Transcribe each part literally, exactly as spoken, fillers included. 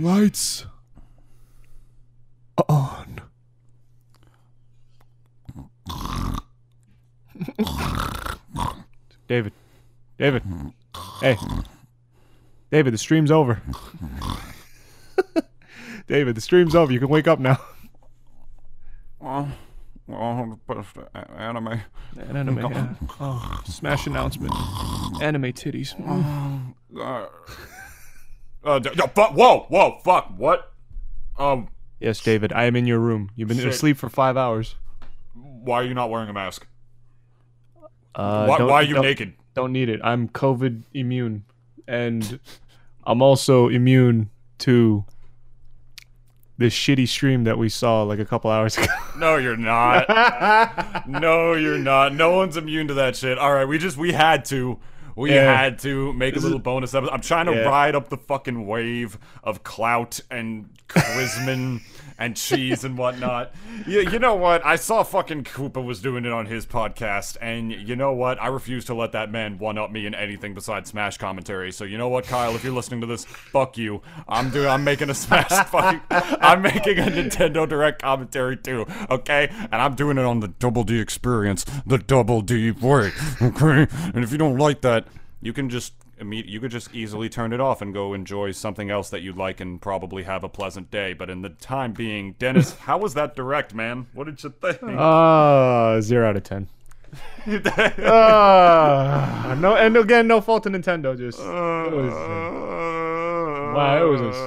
Lights on. David. David. Hey. David, the stream's over. David, the stream's over. You can wake up now. Well, well, anime. Anime, yeah. Oh, Smash announcement. Anime titties. Uh, uh, uh, whoa, whoa, fuck, what? Um. Yes, David, I am in your room. You've been shit. asleep for five hours. Why are you not wearing a mask? Uh, why, why are you don't, naked? Don't need it. I'm COVID immune. And I'm also immune to this shitty stream that we saw like a couple hours ago. No, you're not. No, you're not. No one's immune to that shit. All right, we just we had to, we yeah. had to make this a little is... bonus episode. I'm trying to yeah. ride up the fucking wave of clout and charisma and cheese and whatnot. You, you know what? I saw fucking Koopa was doing it on his podcast, and you know what? I refuse to let that man one-up me in anything besides Smash commentary. So you know what, Kyle? If you're listening to this, fuck you. I'm doing. I'm making a Smash fucking... I'm making a Nintendo Direct commentary too, okay? And I'm doing it on the Double D experience, the Double D way, okay? And if you don't like that, you can just... You could just easily turn it off and go enjoy something else that you'd like and probably have a pleasant day. But in the time being, Dennis, how was that direct, man? What did you think? Uh, zero out of ten. uh, no, and again, no fault to Nintendo. Just, it was, uh, wow, it was just...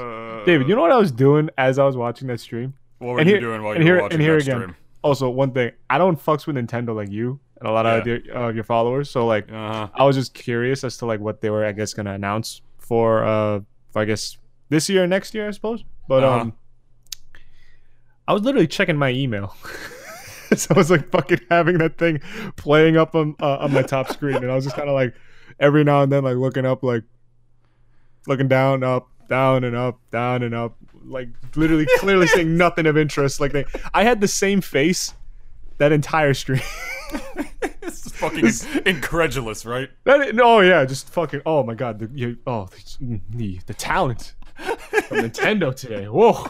David, you know what I was doing as I was watching that stream? What were and you here, doing while you here, were watching and here that again, stream? Also, one thing, I don't fucks with Nintendo like you. And a lot yeah. of their, uh, your followers. So, like, uh-huh. I was just curious as to, like, what they were, I guess, going to announce for, uh, I guess, this year or next year, I suppose. But uh-huh. um, I was literally checking my email. So I was, like, fucking having that thing playing up on, uh, on my top screen. And I was just kind of, like, every now and then, like, looking up, like, looking down, up, down, and up, down, and up. Like, literally, clearly seeing nothing of interest. Like, they, I had the same face that entire stream. It's fucking it's, incredulous, right? That is, oh yeah, just fucking. Oh my god, the you, oh the, the, the talent from Nintendo today. Whoa.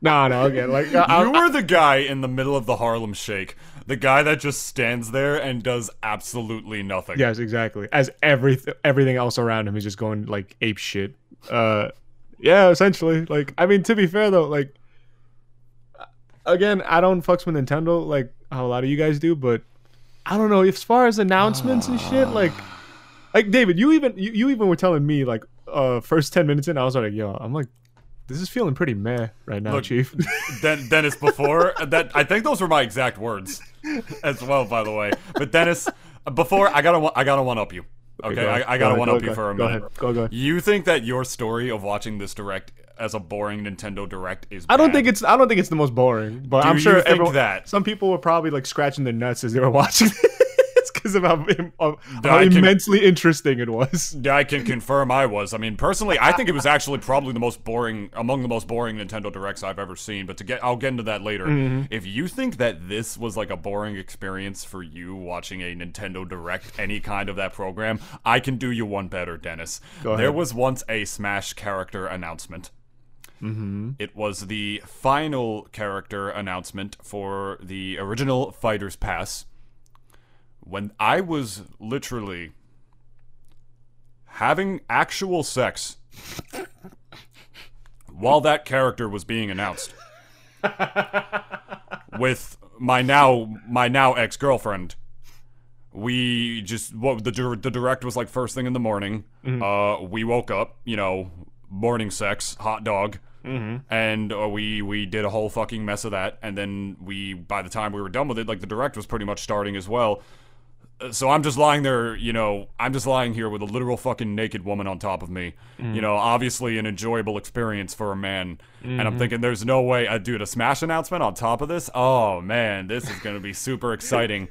Nah, no, again, like uh, you I, were I, the guy in the middle of the Harlem Shake, the guy that just stands there and does absolutely nothing. Yes, exactly. As every everything else around him is just going like ape shit. Uh, yeah, essentially. Like, I mean, to be fair though, like again, I don't fucks with Nintendo like how a lot of you guys do, but I don't know. As far as announcements and shit, like, like David, you even you, you even were telling me like, uh, first ten minutes in, I was like, yo, I'm like, this is feeling pretty meh right now. Look, Chief. Den Dennis, before that, I think those were my exact words, as well, by the way. But Dennis, before I gotta I gotta one up you. Okay, okay go I, I gotta go one up go you go for a go minute. Ahead. Go go. Ahead. You think that your story of watching this direct as a boring Nintendo Direct is bad. I don't think it's I don't think it's the most boring, but Do I'm sure think everyone, that some people were probably like scratching their nuts as they were watching this because of how, how, how immensely can, interesting it was. I can confirm I was. I mean, personally, I think it was actually probably the most boring among the most boring Nintendo Directs I've ever seen, but to get I'll get into that later. Mm-hmm. If you think that this was like a boring experience for you watching a Nintendo Direct, any kind of that program, I can do you one better, Dennis. Go ahead. There was once a Smash character announcement. Mm-hmm. It was the final character announcement for the original Fighters Pass. When I was literally having actual sex while that character was being announced with my now my now ex-girlfriend. We just what the the direct was like first thing in the morning. Mm-hmm. Uh, we woke up, you know, morning sex, hot dog. Mm-hmm. And uh, we we did a whole fucking mess of that, and then we by the time we were done with it, like the direct was pretty much starting as well. Uh, so I'm just lying there, you know, I'm just lying here with a literal fucking naked woman on top of me. Mm-hmm. You know, obviously an enjoyable experience for a man. Mm-hmm. And I'm thinking, there's no way I'd do a Smash announcement on top of this. Oh man, this is gonna be super exciting.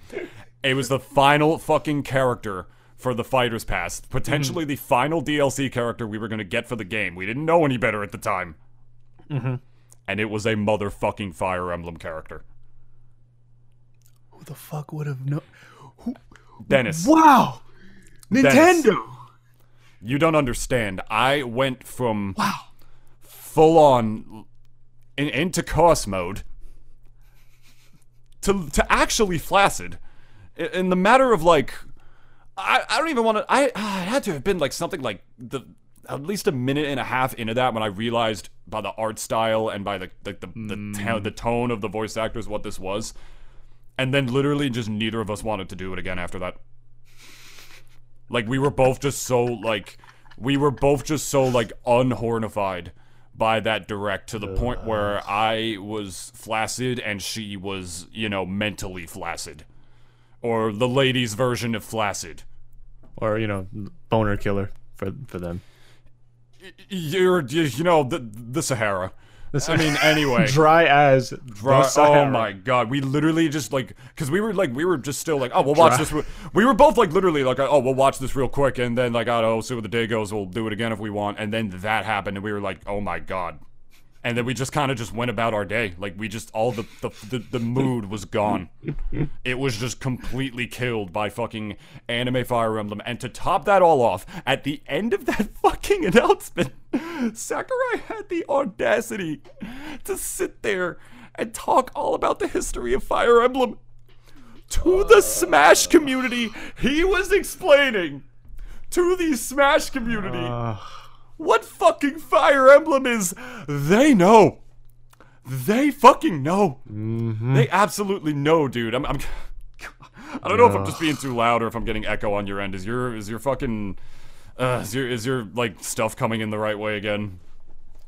It was the final fucking character for the Fighters Pass, potentially mm-hmm. the final D L C character we were gonna get for the game. We didn't know any better at the time. Mm-hmm. And it was a motherfucking Fire Emblem character. Who the fuck would have known? Who? Dennis. Wow! Nintendo! Dennis, you don't understand. I went from wow. full on in, into chaos mode to to actually flaccid in, in the matter of like I I don't even want to I it had to have been like something like the at least a minute and a half into that when I realized by the art style and by the the the, mm. the, t- the tone of the voice actors what this was, and then literally just neither of us wanted to do it again after that. Like we were both just so like we were both just so like unhornified by that direct to the uh, point where I was flaccid and she was, you know, mentally flaccid, or the ladies' version of flaccid, or, you know, boner killer for for them. You're, you know, the, the Sahara. The Sahara. I mean, anyway. Dry as dry. Oh my god, we literally just like, because we were like, we were just still like, oh, we'll watch dry. this. We were both like, literally like, oh, we'll watch this real quick, and then like, I don't know, see what the day goes. We'll do it again if we want. And then that happened, and we were like, oh my god. And then we just kind of just went about our day. Like we just all the the the, the mood was gone. It was just completely killed by fucking anime Fire Emblem. And to top that all off, at the end of that fucking announcement, Sakurai had the audacity to sit there and talk all about the history of Fire Emblem to the Smash community. He was explaining to the Smash community. Uh... what fucking Fire Emblem is. They know. They fucking know. Mm-hmm. They absolutely know, dude. I'm, I'm I don't know Ugh. if I'm just being too loud or if I'm getting echo on your end. Is your is your fucking uh, is your is your like stuff coming in the right way again?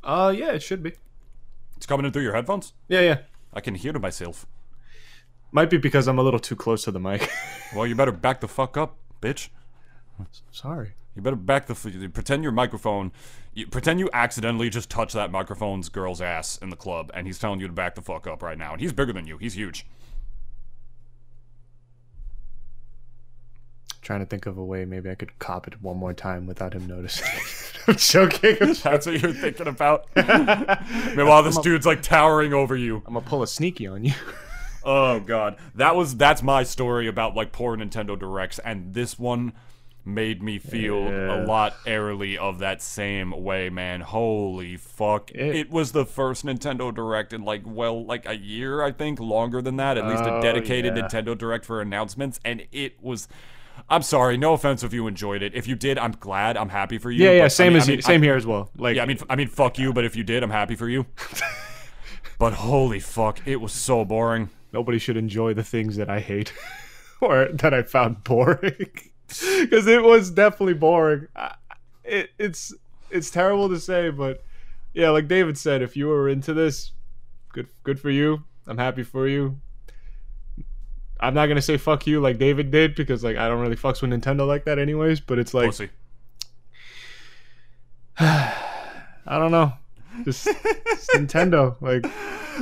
Uh, yeah, it should be. It's coming in through your headphones? Yeah, yeah. I can hear it myself. Might be because I'm a little too close to the mic. Well, you better back the fuck up, bitch. Sorry. You better back the... Pretend your microphone... You, pretend you accidentally just touch that microphone's girl's ass in the club, and he's telling you to back the fuck up right now. And he's bigger than you. He's huge. Trying to think of a way maybe I could cop it one more time without him noticing. I'm joking. That's what you're thinking about? Meanwhile, this a, dude's, like, towering over you. I'm gonna pull a sneaky on you. Oh, God. That was... That's my story about, like, poor Nintendo Directs, and this one... made me feel yeah. a lot airily of that same way, man. Holy fuck. It, it was the first Nintendo Direct in, like, well, like a year, I think, longer than that. At least oh, a dedicated yeah. Nintendo Direct for announcements. And it was... I'm sorry, no offense if you enjoyed it. If you did, I'm glad. I'm happy for you. Yeah, yeah, but, same I mean, as I mean, same I, here as well. Like, yeah, I mean, I mean, fuck you, but if you did, I'm happy for you. But holy fuck, it was so boring. Nobody should enjoy the things that I hate or that I found boring. Because it was definitely boring. It, it's it's terrible to say, but yeah, like David said, if you were into this, good good for you. I'm happy for you. I'm not gonna say fuck you like David did, because like I don't really fucks with Nintendo like that, anyways. But it's like, I don't know, just Nintendo. Like,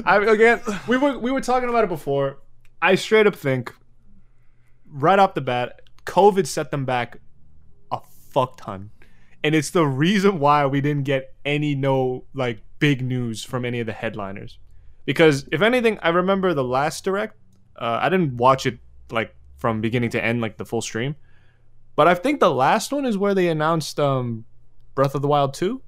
I again, we were we were talking about it before. I straight up think, right off the bat, COVID set them back a fuck ton, and it's the reason why we didn't get any no like big news from any of the headliners. Because if anything, I remember the last Direct. Uh, I didn't watch it like from beginning to end, like the full stream, but I think the last one is where they announced um, Breath of the Wild two,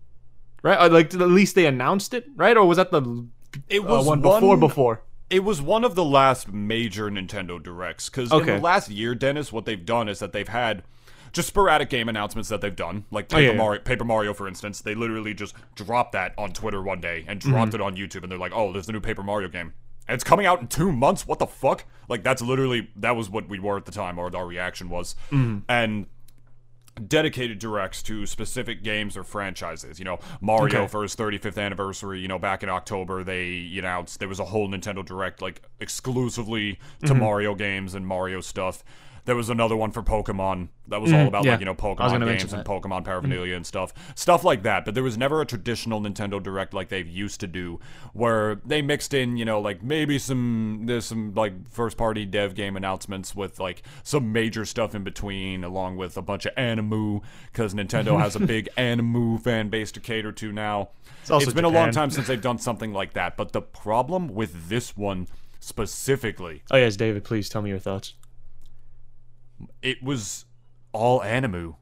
right? Or, like at least they announced it, right? Or was that the it was uh, one, one before before? It was one of the last major Nintendo Directs, because okay. in the last year, Dennis, what they've done is that they've had just sporadic game announcements that they've done, like Paper, oh, yeah, Mario, Paper Mario, for instance. They literally just dropped that on Twitter one day and dropped mm-hmm. it on YouTube, and they're like, oh, there's the new Paper Mario game. And it's coming out in two months? What the fuck? Like, that's literally, that was what we were at the time, or our reaction was. Mm-hmm. And... dedicated Directs to specific games or franchises, you know, Mario okay. for his thirty-fifth anniversary, you know, back in October they announced there was a whole Nintendo Direct like exclusively mm-hmm. to Mario games and Mario stuff. There was another one for Pokemon that was mm-hmm. all about yeah. like, you know, Pokemon games and Pokemon paraphernalia mm-hmm. and stuff stuff like that. But there was never a traditional Nintendo Direct like they've used to do, where they mixed in, you know, like maybe some there's some like first party dev game announcements with like some major stuff in between, along with a bunch of animu, because Nintendo has a big animu fan base to cater to now. It's, also it's been Japan. a long time since they've done something like that. But the problem with this one specifically, oh yes, David, please tell me your thoughts. It was all animu.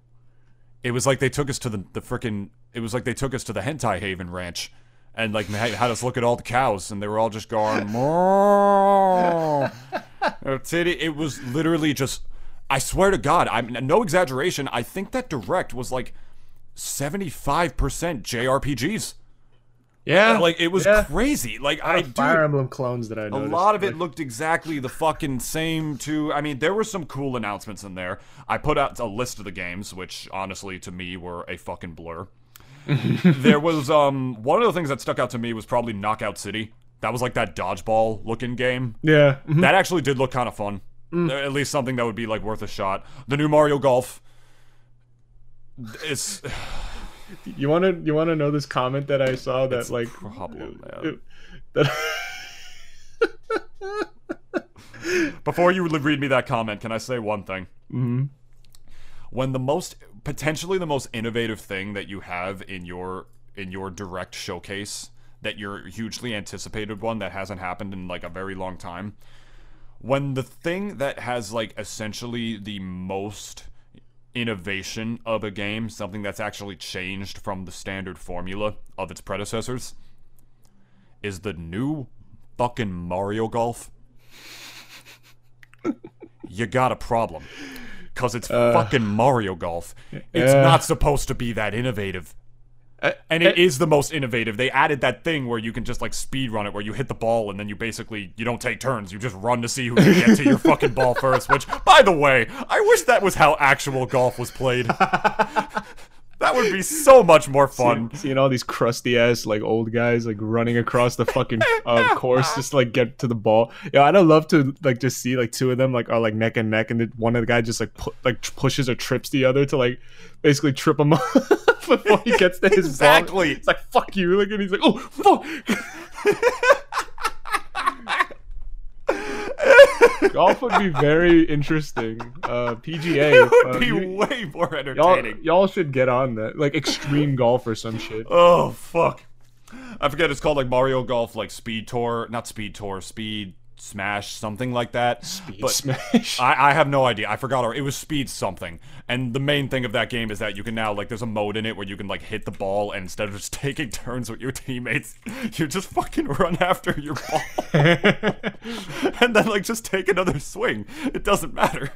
It was like they took us to the the frickin' it was like they took us to the hentai haven ranch and like had us look at all the cows, and they were all just going, "Moo." It was literally just, I swear to God, I'm no exaggeration, I think that Direct was like seventy-five percent J R P Gs. Yeah, like it was yeah. crazy. Like I do Fire Emblem clones that I noticed. A lot of it looked exactly the fucking same to. I mean, there were some cool announcements in there. I put out a list of the games, which honestly to me were a fucking blur. There was um one of the things that stuck out to me was probably Knockout City. That was like that dodgeball looking game. Yeah, mm-hmm. That actually did look kind of fun. Mm. At least something that would be like worth a shot. The new Mario Golf. It's. You wanna you wanna know this comment that I saw that it's like problem, man. That Before you read me that comment, can I say one thing? Mm-hmm. When the most potentially the most innovative thing that you have in your in your direct showcase, that your hugely anticipated one that hasn't happened in like a very long time, when the thing that has like essentially the most innovation of a game, something that's actually changed from the standard formula of its predecessors, is the new fucking Mario Golf. You got a problem. Because it's uh, fucking Mario Golf. It's uh, not supposed to be that innovative. Uh, and it uh, is the most innovative. They added that thing where you can just like speed run it, where you hit the ball and then you basically, you don't take turns, you just run to see who can get to your fucking ball first, which, by the way, I wish that was how actual golf was played. That would be so much more fun. See, seeing all these crusty ass like old guys like running across the fucking uh, course just to, like, get to the ball. Yeah, I'd love to like just see like two of them like are like neck and neck, and then one of the guys just like pu like pushes or trips the other to like basically trip him up before he gets to his exactly. ball. Exactly. It's like, fuck you, like, and he's like, oh fuck. Golf would be very interesting. Uh, P G A. It would um, be you, way more entertaining. Y'all should get on that. Like, extreme golf or some shit. Oh, fuck. I forget. It's called, like, Mario Golf, like, Speed Tour. Not Speed Tour. Speed Smash. Something like that. Speed but Smash. I, I have no idea. I forgot. It was Speed something. And the main thing of that game is that you can now, like, there's a mode in it where you can, like, hit the ball, and instead of just taking turns with your teammates, you just fucking run after your ball. And then, like, just take another swing. It doesn't matter.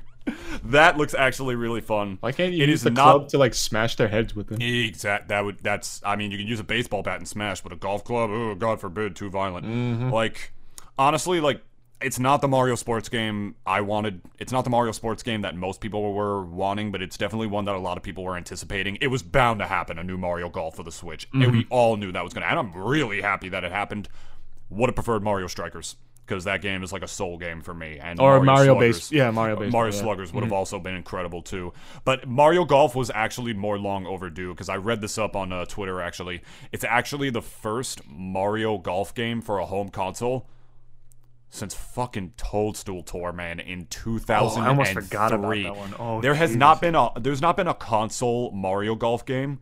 That looks actually really fun. Why can't you it use is the not... club to, like, smash their heads with them? Exact. That would, that's, I mean, you can use a baseball bat and smash, but a golf club, oh, God forbid, too violent. Mm-hmm. Like, honestly, like, it's not the Mario sports game I wanted. It's not the Mario sports game that most people were wanting, but it's definitely one that a lot of people were anticipating. It was bound to happen, a new Mario Golf for the Switch. Mm-hmm. And we all knew that was going to happen. And I'm really happy that it happened. Would have preferred Mario Strikers, because that game is like a soul game for me. And or Mario Base. Yeah, Mario Base. Mario Sluggers yeah. would have mm-hmm. also been incredible, too. But Mario Golf was actually more long overdue, because I read this up on uh, Twitter, actually. It's actually the first Mario Golf game for a home console since fucking Toadstool Tour, man, in two thousand three. Oh, I almost forgot about that one. Oh, there has geez. not been a there's not been a console Mario Golf game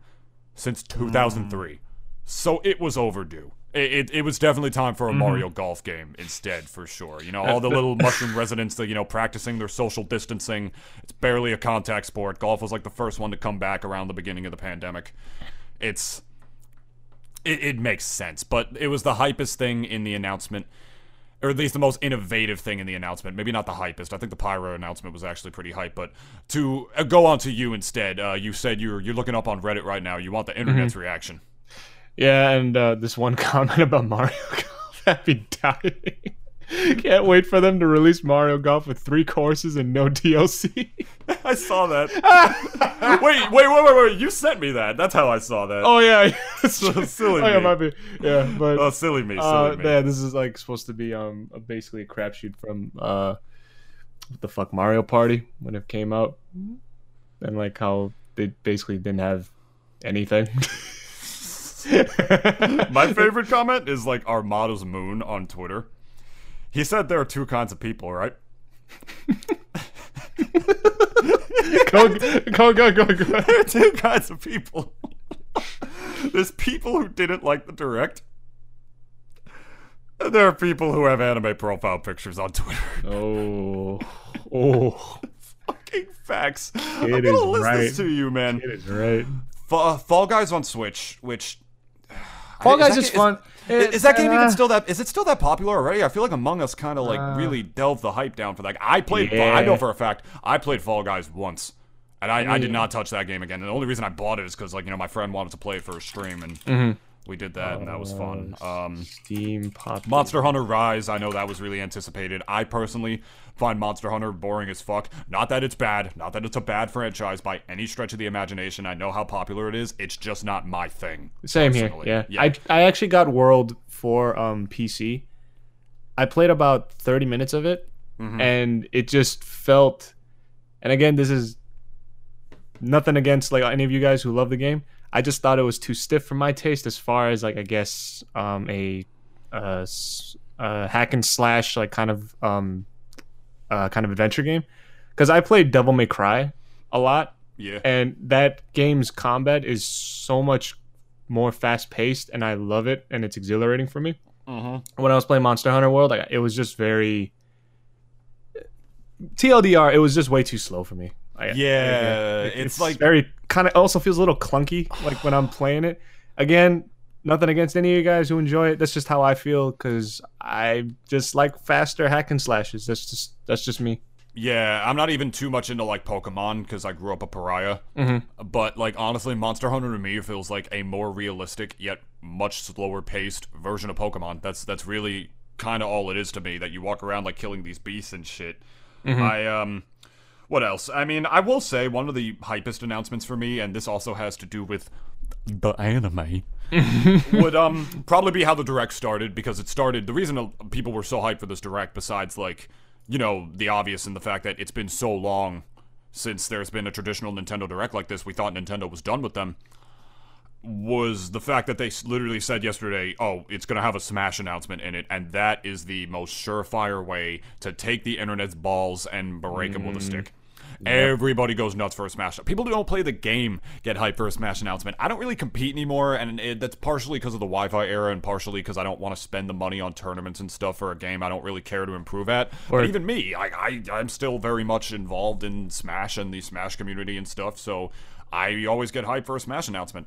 since two thousand three. Mm. So it was overdue. It, it it was definitely time for a mm. Mario Golf game instead, for sure. You know, all the little mushroom residents that, you know, practicing their social distancing. It's barely a contact sport. Golf was like the first one to come back around the beginning of the pandemic. It's it, it makes sense, but it was the hypest thing in the announcement. Or at least the most innovative thing in the announcement. Maybe not the hypest. I think the Pyra announcement was actually pretty hype. But to uh, go on to you instead, uh, you said you're you're looking up on Reddit right now. You want the internet's mm-hmm. reaction. Yeah, and uh, this one comment about Mario Golf. That'd be dying. Can't wait for them to release Mario Golf with three courses and no D L C. I saw that. wait, wait, wait, wait, wait! You sent me that. That's how I saw that. Oh yeah, so silly. Oh, me. Yeah, might be. Yeah, but oh, silly me. Silly uh, me. Yeah, this is like supposed to be um basically a crapshoot from uh, what the fuck, Mario Party, when it came out, and like how they basically didn't have anything. My favorite comment is like Armado's Moon on Twitter. He said there are two kinds of people, right? go, go, go, go, go. There are two kinds of people. There's people who didn't like the Direct. And there are people who have anime profile pictures on Twitter. Oh. Oh. Fucking facts. It I'm going to list right. this to you, man. It is right. F uh, Fall Guys on Switch, which... Fall Guys is, is fun. Is, It, is that game uh, even still that? Is it still that popular already? I feel like Among Us kind of like uh, really delved the hype down for that. I played. Yeah. I know for a fact I played Fall Guys once, and I, yeah. I did not touch that game again. And the only reason I bought it is because like you know my friend wanted to play it for a stream, and mm-hmm. we did that, and that was fun. Um, Steam pop. Monster Hunter Rise. I know that was really anticipated. I personally find Monster Hunter boring as fuck. Not that it's bad. Not that it's a bad franchise by any stretch of the imagination. I know how popular it is. It's just not my thing. Same personally. here. Yeah. yeah. I I actually got World for um P C. I played about thirty minutes of it, mm-hmm. and it just felt. And again, this is nothing against like any of you guys who love the game. I just thought it was too stiff for my taste as far as like I guess um a uh, uh hack and slash like kind of um uh kind of adventure game, because I played Devil May Cry a lot, yeah, and that game's combat is so much more fast paced and I love it and it's exhilarating for me. Uh-huh. When I was playing Monster Hunter World, like, it was just very T L D R. It was just way too slow for me. I, yeah, I it's, it's like very kind of also feels a little clunky like when I'm playing it. Again, nothing against any of you guys who enjoy it. That's just how I feel because I just like faster hack and slashes. That's just that's just me. Yeah, I'm not even too much into like Pokemon because I grew up a pariah. Mm-hmm. But like honestly, Monster Hunter to me feels like a more realistic yet much slower paced version of Pokemon. That's that's really kind of all it is to me. That you walk around like killing these beasts and shit. Mm-hmm. I um. What else? I mean, I will say one of the hypest announcements for me, and this also has to do with the anime, would um probably be how the Direct started, because it started... The reason people were so hyped for this Direct, besides, like, you know, the obvious and the fact that it's been so long since there's been a traditional Nintendo Direct like this, we thought Nintendo was done with them, was the fact that they literally said yesterday, oh, it's going to have a Smash announcement in it, and that is the most surefire way to take the internet's balls and break mm. them with a stick. Yep. Everybody goes nuts for a Smash. People who don't play the game get hyped for a Smash announcement. I don't really compete anymore, and it, that's partially because of the Wi-Fi era and partially because I don't want to spend the money on tournaments and stuff for a game I don't really care to improve at. Or but even me, I, I, I'm still very much involved in Smash and the Smash community and stuff, so I always get hyped for a Smash announcement.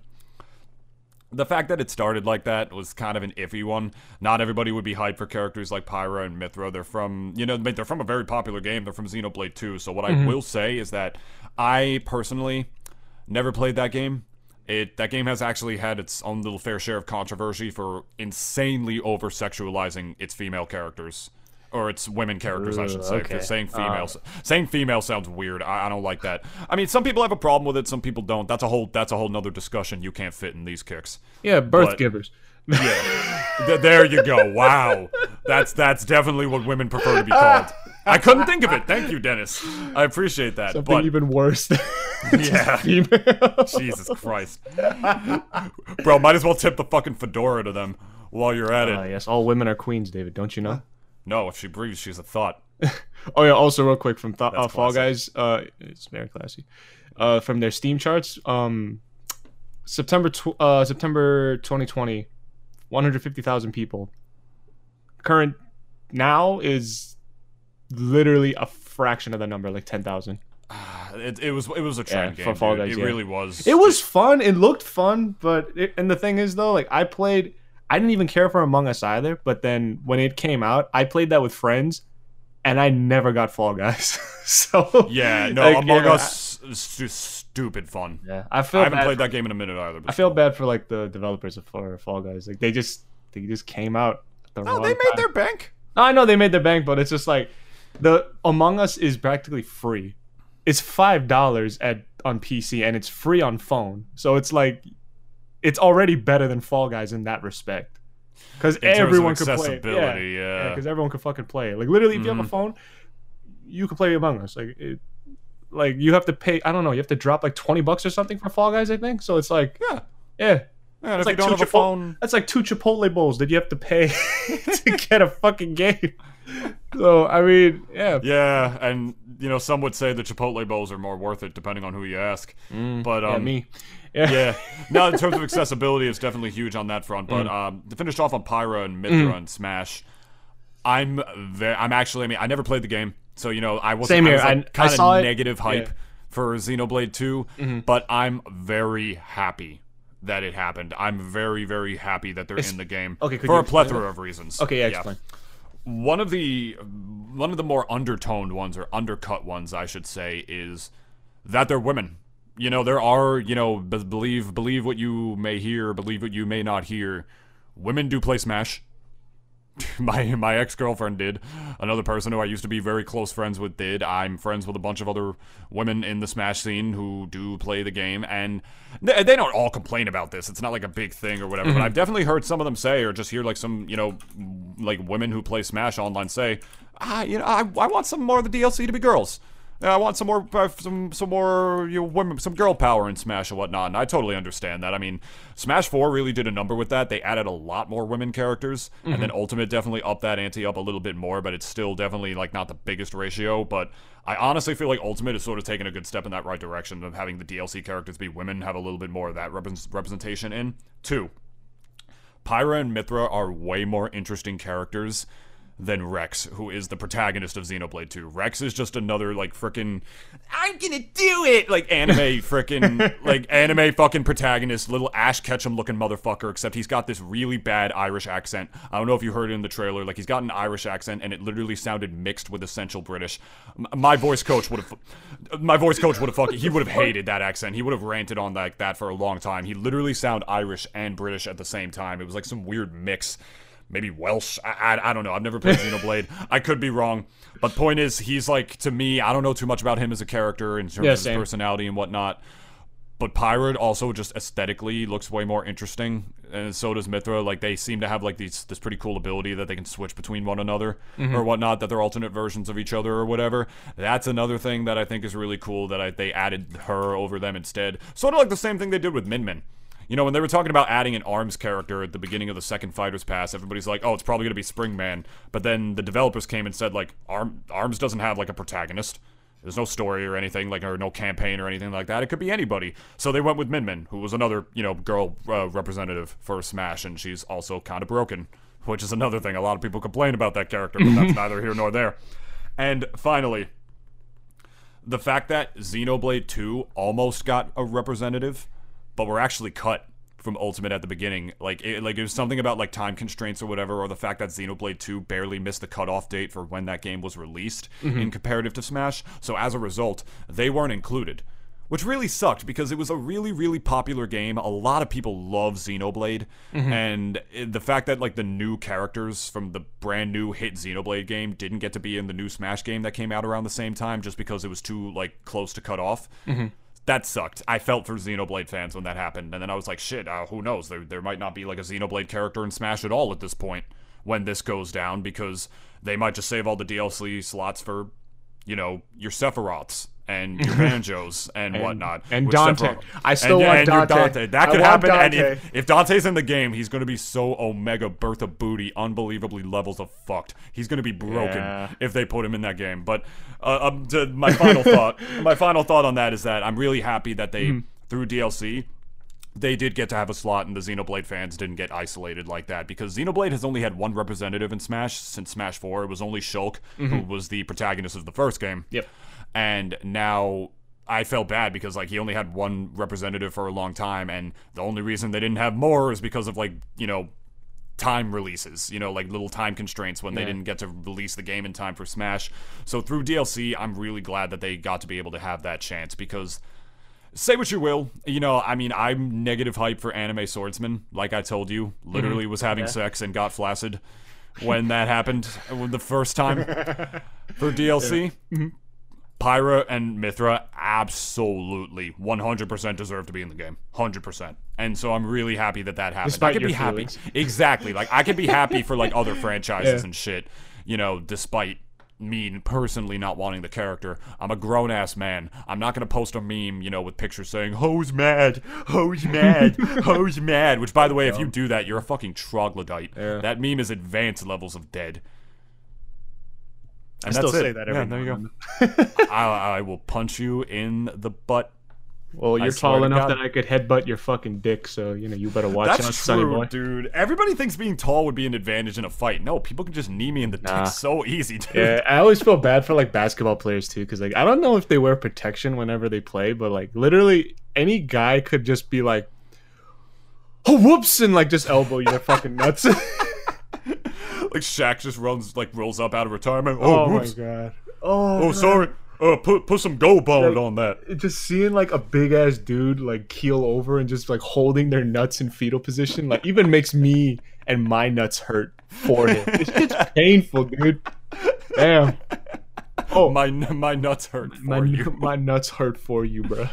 The fact that it started like that was kind of an iffy one. Not everybody would be hyped for characters like Pyra and Mythra. They're from, you know, they're from a very popular game. They're from Xenoblade two. So what mm-hmm. I will say is that I personally never played that game. It that game has actually had its own little fair share of controversy for insanely over-sexualizing its female characters. Or it's women characters, Ooh, I should say. Okay. Saying female, uh, saying female sounds weird. I, I don't like that. I mean, some people have a problem with it. Some people don't. That's a whole. That's a whole nother discussion. You can't fit in these kicks. Yeah, birth but, givers. Yeah, th- there you go. Wow, that's that's definitely what women prefer to be called. I couldn't think of it. Thank you, Dennis. I appreciate that. Something but, even worse. Than yeah. Female. Jesus Christ, bro. Might as well tip the fucking fedora to them while you're at it. Uh, yes, all women are queens, David. Don't you know? No, if she breathes, she's a thought. Oh, yeah, also real quick, from th- uh, Fall Guys, uh, it's very classy, uh, from their Steam charts, um, September tw- uh, September twenty twenty, one hundred fifty thousand people. Current now is literally a fraction of the number, like ten thousand. It, it was it was a trend yeah, game. For Fall Guys, it yeah. really was. It was fun, it looked fun, but, it, and the thing is, though, like, I played... I didn't even care for Among Us either, but then when it came out, I played that with friends, and I never got Fall Guys. So yeah, no, like, Among yeah, Us I, st- stupid fun. Yeah, I feel I haven't played for, that game in a minute either. I feel still. bad for like the developers of Fall Guys. Like they just they just came out. At the no, wrong they made time. their bank. No, I know they made their bank, but it's just like the Among Us is practically free. It's five dollars at on P C and it's free on phone. So it's like. It's already better than Fall Guys in that respect, because everyone could play it. Yeah, yeah, because yeah, everyone could fucking play it. Like literally, if mm-hmm. you have a phone, you could play Among Us. Like, it, like you have to pay. I don't know. You have to drop like twenty bucks or something for Fall Guys, I think. So it's like, yeah, yeah. yeah it's like two Chipotle. Phone... That's like two Chipotle bowls that you have to pay to get a fucking game. So I mean, yeah. Yeah, and you know, some would say the Chipotle bowls are more worth it, depending on who you ask. Mm, but um, yeah, me. Yeah. yeah. Now, in terms of accessibility, it's definitely huge on that front. But mm. um, to finish off on Pyra and Mythra mm. and Smash, I'm ve- I'm actually. I mean, I never played the game, so you know, I wasn't Same here. I was, like, kind of negative it. hype yeah. for Xenoblade two. Mm-hmm. But I'm very happy that it happened. I'm very, very happy that they're it's, in the game okay, for a plethora of reasons. Okay, yeah, explain. Yeah. One of the one of the more undertoned ones, or undercut ones, I should say, is that they're women. You know, there are, you know, believe believe what you may hear, believe what you may not hear. Women do play Smash. my my ex-girlfriend did. Another person who I used to be very close friends with did. I'm friends with a bunch of other women in the Smash scene who do play the game, and they, they don't all complain about this. It's not like a big thing or whatever, mm-hmm. but I've definitely heard some of them say, or just hear like some, you know, like women who play Smash online say, ah, you know, I, I want some more of the D L C to be girls. I want some more, uh, some some more, you know, women, some girl power in Smash and whatnot, and I totally understand that. I mean, Smash four really did a number with that. They added a lot more women characters, mm-hmm. and then Ultimate definitely upped that ante up a little bit more, but it's still definitely, like, not the biggest ratio, but I honestly feel like Ultimate is sort of taking a good step in that right direction of having the D L C characters be women, have a little bit more of that rep- representation in. Two, Pyra and Mythra are way more interesting characters than Rex, who is the protagonist of Xenoblade two. Rex is just another, like, frickin' I'm gonna do it! Like, anime frickin', like, anime fucking protagonist, little Ash Ketchum-looking motherfucker, except he's got this really bad Irish accent. I don't know if you heard it in the trailer, like, he's got an Irish accent, and it literally sounded mixed with essential British. My voice coach would've, my voice coach would've fucking, he would've hated that accent. He would've ranted on, like, that for a long time. He literally sounded Irish and British at the same time. It was, like, some weird mix. Maybe Welsh. I, I I don't know. I've never played Xenoblade. I could be wrong. But point is, he's like, to me, I don't know too much about him as a character in terms yeah, of his same. personality and whatnot. But Pyra also just aesthetically looks way more interesting. And so does Mythra. Like, they seem to have, like, these, this pretty cool ability that they can switch between one another mm-hmm. or whatnot, that they're alternate versions of each other or whatever. That's another thing that I think is really cool, that I, they added her over them instead. Sort of like the same thing they did with Min Min. You know, when they were talking about adding an ARMS character at the beginning of the second Fighters Pass, everybody's like, oh, it's probably going to be Springman. But then the developers came and said, like, Arm- ARMS doesn't have, like, a protagonist. There's no story or anything, like, or no campaign or anything like that. It could be anybody. So they went with Min Min, who was another, you know, girl uh, representative for Smash, and she's also kind of broken, which is another thing. A lot of people complain about that character, but that's neither here nor there. And finally, the fact that Xenoblade two almost got a representative, but we're actually cut from Ultimate at the beginning. Like, it, like it was something about, like, time constraints or whatever, or the fact that Xenoblade two barely missed the cutoff date for when that game was released mm-hmm. in comparative to Smash. So as a result, they weren't included, which really sucked, because it was a really, really popular game. A lot of people love Xenoblade, mm-hmm. and the fact that, like, the new characters from the brand new hit Xenoblade game didn't get to be in the new Smash game that came out around the same time, just because it was too, like, close to cut off. Mm-hmm. That sucked. I felt for Xenoblade fans when that happened, and then I was like, shit, uh, who knows? There, there might not be, like, a Xenoblade character in Smash at all at this point when this goes down, because they might just save all the D L C slots for, you know, your Sephiroths and your Banjos and, and whatnot. And Dante. Sephiroth. I still and, want and Dante. Dante. That could happen, Dante. And if, if Dante's in the game, he's going to be so Omega Bertha Booty, unbelievably levels of fucked. He's going to be broken yeah. if they put him in that game. But uh, um, to my final thought, my final thought on that is that I'm really happy that they, mm. through D L C, they did get to have a slot, and the Xenoblade fans didn't get isolated like that, because Xenoblade has only had one representative in Smash since Smash four. It was only Shulk, mm-hmm. who was the protagonist of the first game. Yep. And now I felt bad because, like, he only had one representative for a long time, and the only reason they didn't have more is because of, like, you know, time releases, you know, like, little time constraints when yeah. they didn't get to release the game in time for Smash. So through D L C, I'm really glad that they got to be able to have that chance, because say what you will, you know, I mean, I'm negative hype for anime swordsman, like I told you, literally mm-hmm. was having yeah. sex and got flaccid when that happened the first time for D L C. Yeah. Mm-hmm. Pyra and Mythra absolutely one hundred percent deserve to be in the game. one hundred percent. And so I'm really happy that that happened. Despite I could be feelings. happy. Exactly. Like, I could be happy for, like, other franchises yeah. and shit, you know, despite me personally not wanting the character. I'm a grown-ass man. I'm not going to post a meme, you know, with pictures saying, ho's mad, ho's mad, ho's mad. Which, by the way, if you do that, you're a fucking troglodyte. Yeah. That meme is advanced levels of dead. And I still it. say that every yeah, there you go. I, I will punch you in the butt. Well, you're tall enough that I could headbutt your fucking dick, so, you know, you better watch out, Sonny boy. That's true, dude. Everybody thinks being tall would be an advantage in a fight. No, people can just knee me in the nah. dick so easy, dude. Yeah, I always feel bad for, like, basketball players, too, because, like, I don't know if they wear protection whenever they play, but, like, literally any guy could just be like, oh, whoops, and like just elbow you to fucking nuts. Like Shaq just runs, like rolls up out of retirement. Oh, oh whoops. My god. Oh, oh sorry. Uh, put put some go bone like, on that. Just seeing like a big ass dude like keel over and just like holding their nuts in fetal position, like even makes me and my nuts hurt for him. It's just painful, dude. Damn. Oh, my my nuts hurt. For my you. my nuts hurt for you, bro.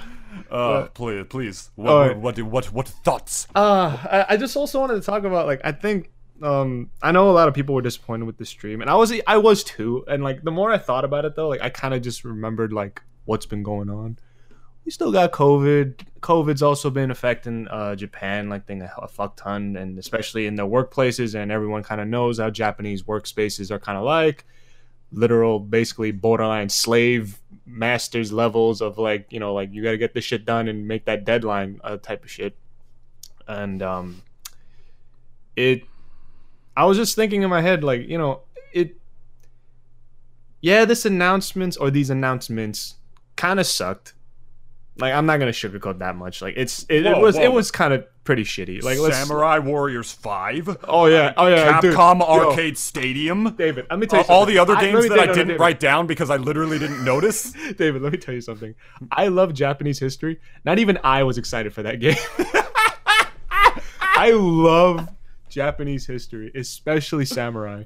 Uh, but, please, please. What, uh, what, what what what thoughts? Uh, I, I just also wanted to talk about like I think. Um, I know a lot of people were disappointed with the stream, and I was I was too. And like the more I thought about it, though, like I kind of just remembered like what's been going on. We still got COVID. COVID's also been affecting uh, Japan like thing a, a fuck ton, and especially in their workplaces. And everyone kind of knows how Japanese workspaces are kind of like literal, basically borderline slave masters levels of like you know like you got to get this shit done and make that deadline uh, type of shit. And um, it. I was just thinking in my head, like, you know, it, yeah, this announcements or these announcements kind of sucked. Like, I'm not going to sugarcoat that much. Like, it's, it, whoa, it was, whoa. it was kind of pretty shitty. Like, let's, Samurai Warriors five. Oh, yeah. Oh, yeah. Capcom dude. Arcade Yo, Stadium. David, let me tell you uh, something. All the other games I, that I didn't David. write down because I literally didn't notice. David, let me tell you something. I love Japanese history. Not even I was excited for that game. I love Japanese history, especially samurai.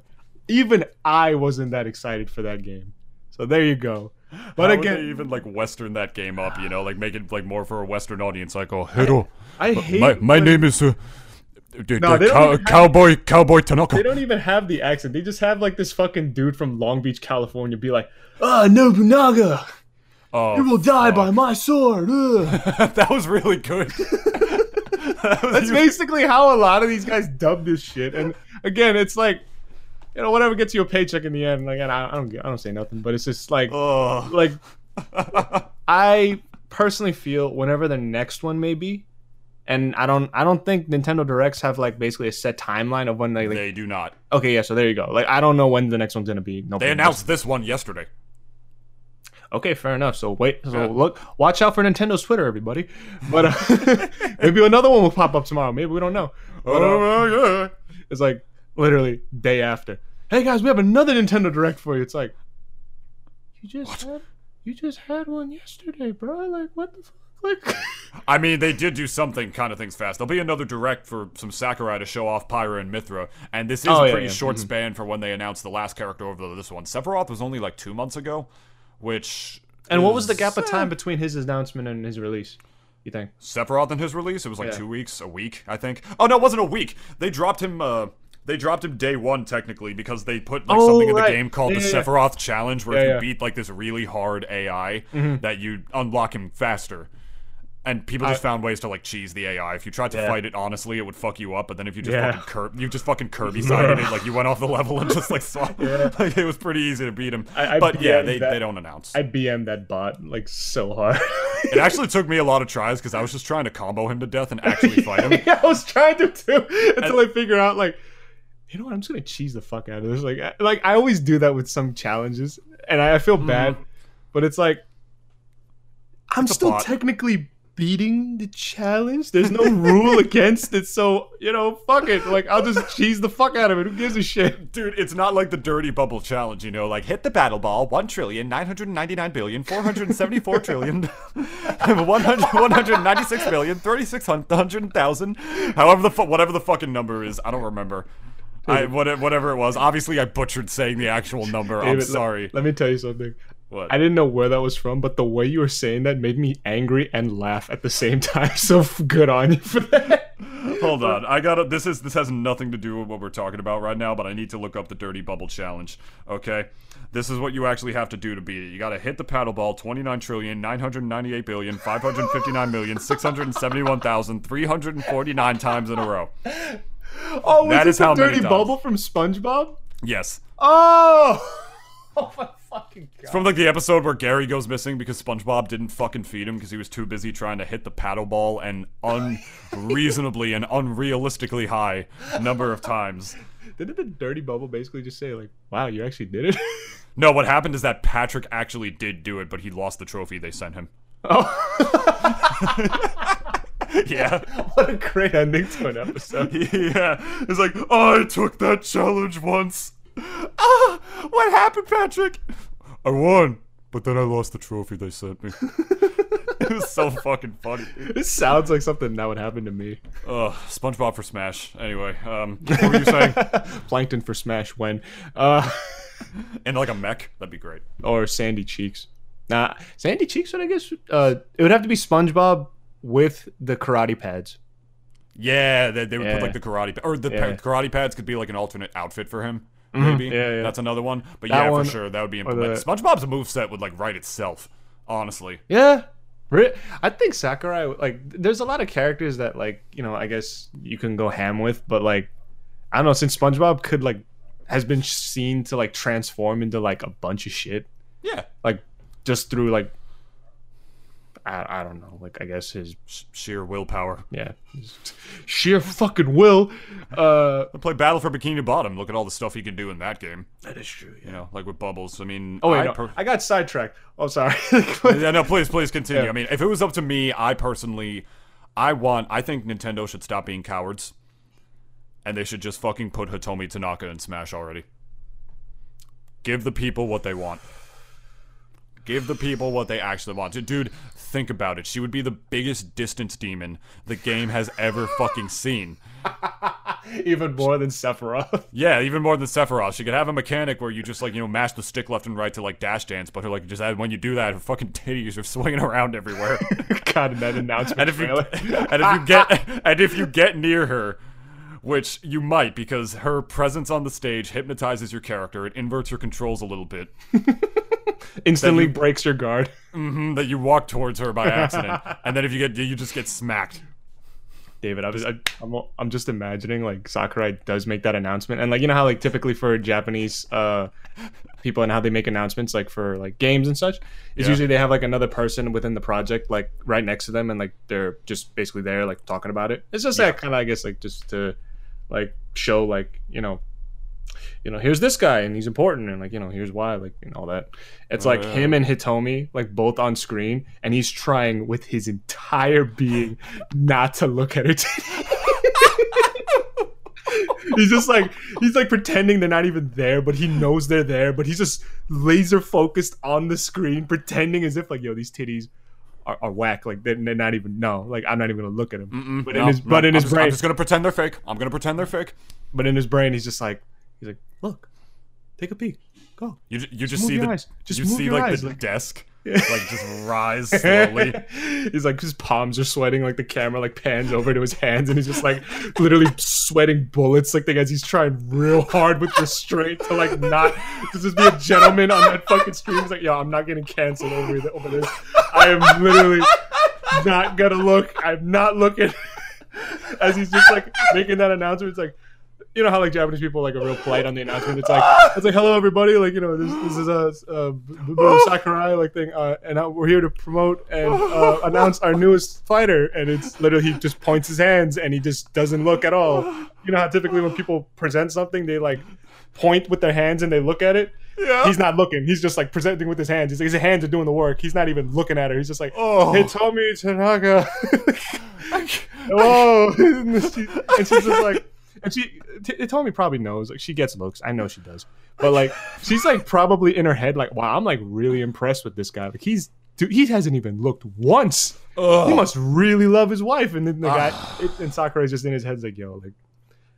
Even I wasn't that excited for that game, so there you go. But How again, would they even like Western that game up, you know, like make it like more for a Western audience. Like, oh, hello, I, I hate my, my name is uh, d- no, d- cow- have, Cowboy Cowboy Tanaka. They don't even have the accent. They just have like this fucking dude from Long Beach, California, be like, ah, oh, Nobunaga, oh, you will die fuck. by my sword. That was really good. That's basically how a lot of these guys dub this shit. And again, it's like, you know, whatever gets you a paycheck in the end. Like, and I, I don't, I don't say nothing, but it's just like, Ugh. like, I personally feel whenever the next one may be, and I don't, I don't think Nintendo Directs have like basically a set timeline of when they. Like, they do not. Okay, yeah. So there you go. Like, I don't know when the next one's gonna be. No, they announced this one yesterday. Okay, fair enough. So wait, so yeah. look, watch out for Nintendo's Twitter, everybody. But uh, maybe another one will pop up tomorrow. Maybe we don't know. But, oh uh, yeah, it's like literally day after. Hey guys, we have another Nintendo Direct for you. It's like you just had, you just had one yesterday, bro. Like what the fuck? Like, I mean, they did do something kind of things fast. There'll be another Direct for some Sakurai to show off Pyra and Mythra, and this is oh, a pretty yeah, yeah. short mm-hmm. span for when they announced the last character over this one. Sephiroth was only like two months ago. Which and what was the gap of time between his announcement and his release, you think? Sephiroth and his release? It was like yeah. two weeks, a week, I think. Oh, no, it wasn't a week. They dropped him uh, They dropped him day one, technically, because they put like oh, something right. in the game called yeah, the yeah, Sephiroth yeah. Challenge, where yeah, if you yeah. beat like this really hard A I, mm-hmm. that you unlock him faster. And people just I, found ways to like cheese the A I. If you tried to yeah. fight it honestly, it would fuck you up. But then if you just yeah. fucking cur- you just fucking Kirby-sided yeah. it, like you went off the level and just like swapped. Yeah. Like it was pretty easy to beat him. I, I but yeah, they, that, they don't announce. I B M'd that bot like so hard. It actually took me a lot of tries because I was just trying to combo him to death and actually fight him. Yeah, I was trying to too until and, I figured out like, you know what? I'm just gonna cheese the fuck out of this. Like, I, like I always do that with some challenges, and I, I feel mm. bad, but it's like I'm it's still technically. beating the challenge. There's no rule against it, so you know, fuck it. Like I'll just cheese the fuck out of it. Who gives a shit, dude? It's not like the Dirty Bubble challenge, you know. Like hit the battle ball one trillion nine hundred ninety nine billion four hundred seventy four trillion one hundred one hundred ninety six million thirty six hundred thousand. However the fu- whatever the fucking number is, I don't remember. David, I what, whatever it was. Obviously, I butchered saying the actual number. David, I'm sorry. Let, let me tell you something. What? I didn't know where that was from, but the way you were saying that made me angry and laugh at the same time. So good on you for that. Hold on, I gotta. This is this has nothing to do with what we're talking about right now, but I need to look up the Dirty Bubble challenge. Okay, this is what you actually have to do to beat it. You gotta hit the paddle ball twenty nine trillion nine hundred ninety eight billion five hundred fifty nine million six hundred seventy one thousand three hundred forty nine times in a row. Oh, that is how many times. Dirty Bubble from SpongeBob? Yes. Oh. Oh my fucking god. It's from like the episode where Gary goes missing because SpongeBob didn't fucking feed him because he was too busy trying to hit the paddle ball and unreasonably and unrealistically high number of times. Didn't the Dirty Bubble basically just say like, wow, you actually did it? No, what happened is that Patrick actually did do it, but he lost the trophy they sent him. Oh. Yeah. What a great ending to an episode. Yeah. It's like, oh, I took that challenge once. Ah, what happened, Patrick? I won, but then I lost the trophy they sent me. It was so fucking funny. This sounds like something that would happen to me. Ugh, SpongeBob for Smash. Anyway, um, what were you saying? Plankton for Smash when? Uh, and like a mech, that'd be great. Or Sandy Cheeks. Nah, Sandy Cheeks would, I guess, uh, it would have to be SpongeBob with the karate pads. Yeah, they, they would yeah. put like the karate, or the yeah. karate pads could be like an alternate outfit for him. Maybe. Mm, yeah, yeah. That's another one. But that yeah, one, for sure, that would be implemented. The... SpongeBob's moveset would like write itself, honestly. Yeah. I think Sakurai, like, there's a lot of characters that, like, you know, I guess you can go ham with, but, like, I don't know, since SpongeBob could, like, has been seen to, like, transform into, like, a bunch of shit. Yeah. Like, just through, like, I, I don't know, like, I guess his... sheer willpower. Yeah. Sheer fucking will. Uh, I play Battle for Bikini Bottom. Look at all the stuff he can do in that game. That is true, yeah. You know, like with bubbles. I mean... Oh, wait, I, no, per- I got sidetracked. Oh, sorry. Yeah, no, please, please continue. Yeah. I mean, if it was up to me, I personally... I want... I think Nintendo should stop being cowards. And they should just fucking put Hitomi Tanaka in Smash already. Give the people what they want. Give the people what they actually want. Dude, think about it. She would be the biggest distance demon the game has ever fucking seen. Even more than Sephiroth. Yeah, even more than Sephiroth. She could have a mechanic where you just, like, you know, mash the stick left and right to, like, dash dance, but her, like, just when you do that, her fucking titties are swinging around everywhere. God, and that announcement and if you, and if you get And if you get near her, which you might, because her presence on the stage hypnotizes your character. It inverts your controls a little bit. Instantly you, breaks your guard. Mm-hmm, that you walk towards her by accident. And then if you get, you just get smacked. David, I was, I, I'm, I'm just imagining, like, Sakurai does make that announcement. And, like, you know how, like, typically for Japanese uh, people and how they make announcements, like, for, like, games and such, is yeah. usually they have, like, another person within the project, like, right next to them. And, like, they're just basically there, like, talking about it. It's just yeah. that kind of, I guess, like, just to... like show like you know you know here's this guy and he's important and like you know here's why like and all that. It's oh, like yeah. him and Hitomi like both on screen and he's trying with his entire being not to look at her. He's just like he's like pretending they're not even there, but he knows they're there, but he's just laser focused on the screen pretending as if like yo these titties Are, are whack, like they're, they're not even no like I'm not even gonna look at him. Mm-mm, but no, in his no, but in I'm his just, brain I'm just gonna pretend they're fake I'm gonna pretend they're fake but in his brain he's just like he's like look, take a peek, go you, you just, just see the just you see like eyes. The like, desk yeah. like just rise slowly. He's like his palms are sweating, like the camera like pans over to his hands and he's just like literally sweating bullets like the guys. He's trying real hard with restraint to like not to just be a gentleman on that fucking stream. He's like yo I'm not getting canceled over, over this. I am literally not gonna look. I'm not looking. As he's just like making that announcement, it's like, you know how like Japanese people like are real polite on the announcement. It's like, it's like, hello everybody, like you know this, this is a, a, a Sakurai like thing, uh, and we're here to promote and uh, announce our newest fighter. And it's literally he just points his hands and he just doesn't look at all. You know how typically when people present something, they like point with their hands and they look at it. Yeah. He's not looking. He's just like presenting with his hands. He's like, his hands are doing the work. He's not even looking at her. He's just like, oh, Hitomi Tanaka. Oh, and, she, and she's just like, and she, Hitomi probably knows. Like, she gets looks. I know she does. But like, she's like probably in her head, like, wow, I'm like really impressed with this guy. Like, he's, dude, he hasn't even looked once. Ugh. He must really love his wife. And then the guy, it, and Sakurai's just in his head, like, yo, like.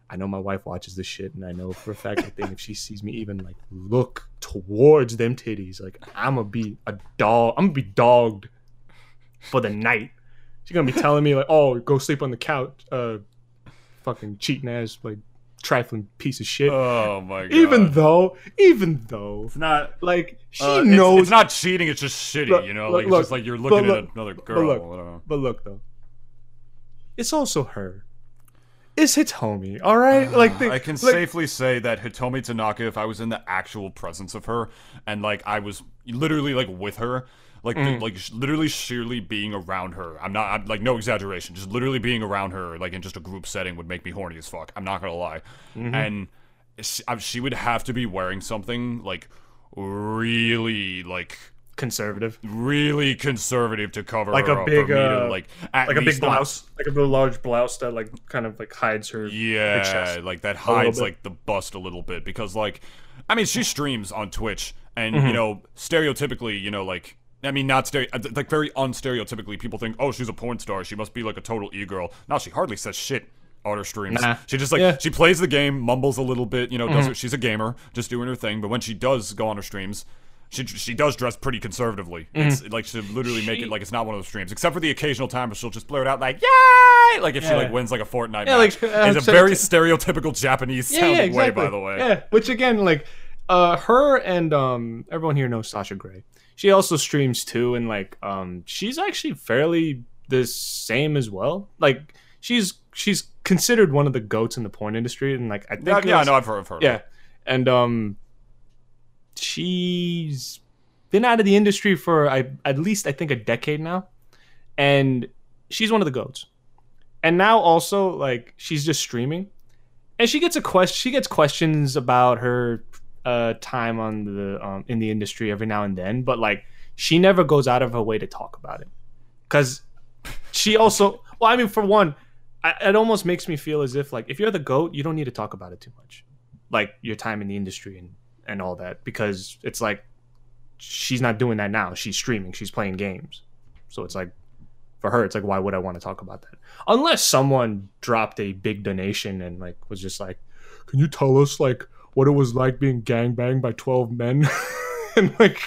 I know my wife watches this shit, and I know for a fact that if she sees me even like look towards them titties, like I'ma be a dog. I'm gonna be dogged for the night. She's gonna be telling me like, "Oh, go sleep on the couch, uh, fucking cheating ass, like trifling piece of shit." Oh my god! Even though, even though it's not like she uh, knows it's, it's not cheating. It's just shitty, look, you know. Look, like look, it's just like you're looking look, at another girl. But look, but look though, it's also her. It's Hitomi, all right? Like the, I can like, safely say that Hitomi Tanaka, if I was in the actual presence of her, and, like, I was literally, like, with her, like, mm. the, like literally sheerly being around her. I'm not, I'm, like, no exaggeration. Just literally being around her, like, in just a group setting would make me horny as fuck. I'm not gonna lie. Mm-hmm. And she, I, she would have to be wearing something, like, really, like, conservative. Really conservative to cover like her a up big, uh, to, like, at like least a big blouse, not... like a big large blouse that like kind of like hides her. Yeah, her chest like that hides like the bust a little bit because like, I mean, she streams on Twitch and mm-hmm. you know stereotypically, you know like. I mean, not stereo- like very unstereotypically, people think, oh, she's a porn star. She must be like a total e-girl. No, she hardly says shit on her streams. Nah. She just like, yeah. she plays the game, mumbles a little bit, you know, mm-hmm. does her, she's a gamer, just doing her thing. But when she does go on her streams, she she does dress pretty conservatively. Mm-hmm. It's like, she'll literally she... make it like it's not one of those streams. Except for the occasional time where she'll just blurt out like, yay! Like if yeah. she like wins like a Fortnite yeah, match. Like, uh, it's a very stereotypical Japanese yeah, sounding yeah, exactly. way, by the way. Yeah, which again, like, uh, her and um, everyone here knows Sasha Grey. She also streams too, and like, um, she's actually fairly the same as well. Like, she's she's considered one of the goats in the porn industry, and like, I think yeah, yeah, I know, I've heard of her. Yeah, and um, she's been out of the industry for I, at least I think a decade now, and she's one of the goats. And now also like, she's just streaming, and she gets a quest. She gets questions about her. Uh, time on the um, in the industry every now and then, but like she never goes out of her way to talk about it, because she also. Well, I mean, for one, I, it almost makes me feel as if like if you're the GOAT, you don't need to talk about it too much, like your time in the industry and and all that, because it's like she's not doing that now. She's streaming. She's playing games, so it's like for her, it's like why would I want to talk about that unless someone dropped a big donation and like was just like, can you tell us like. What it was like being gangbanged by twelve men and like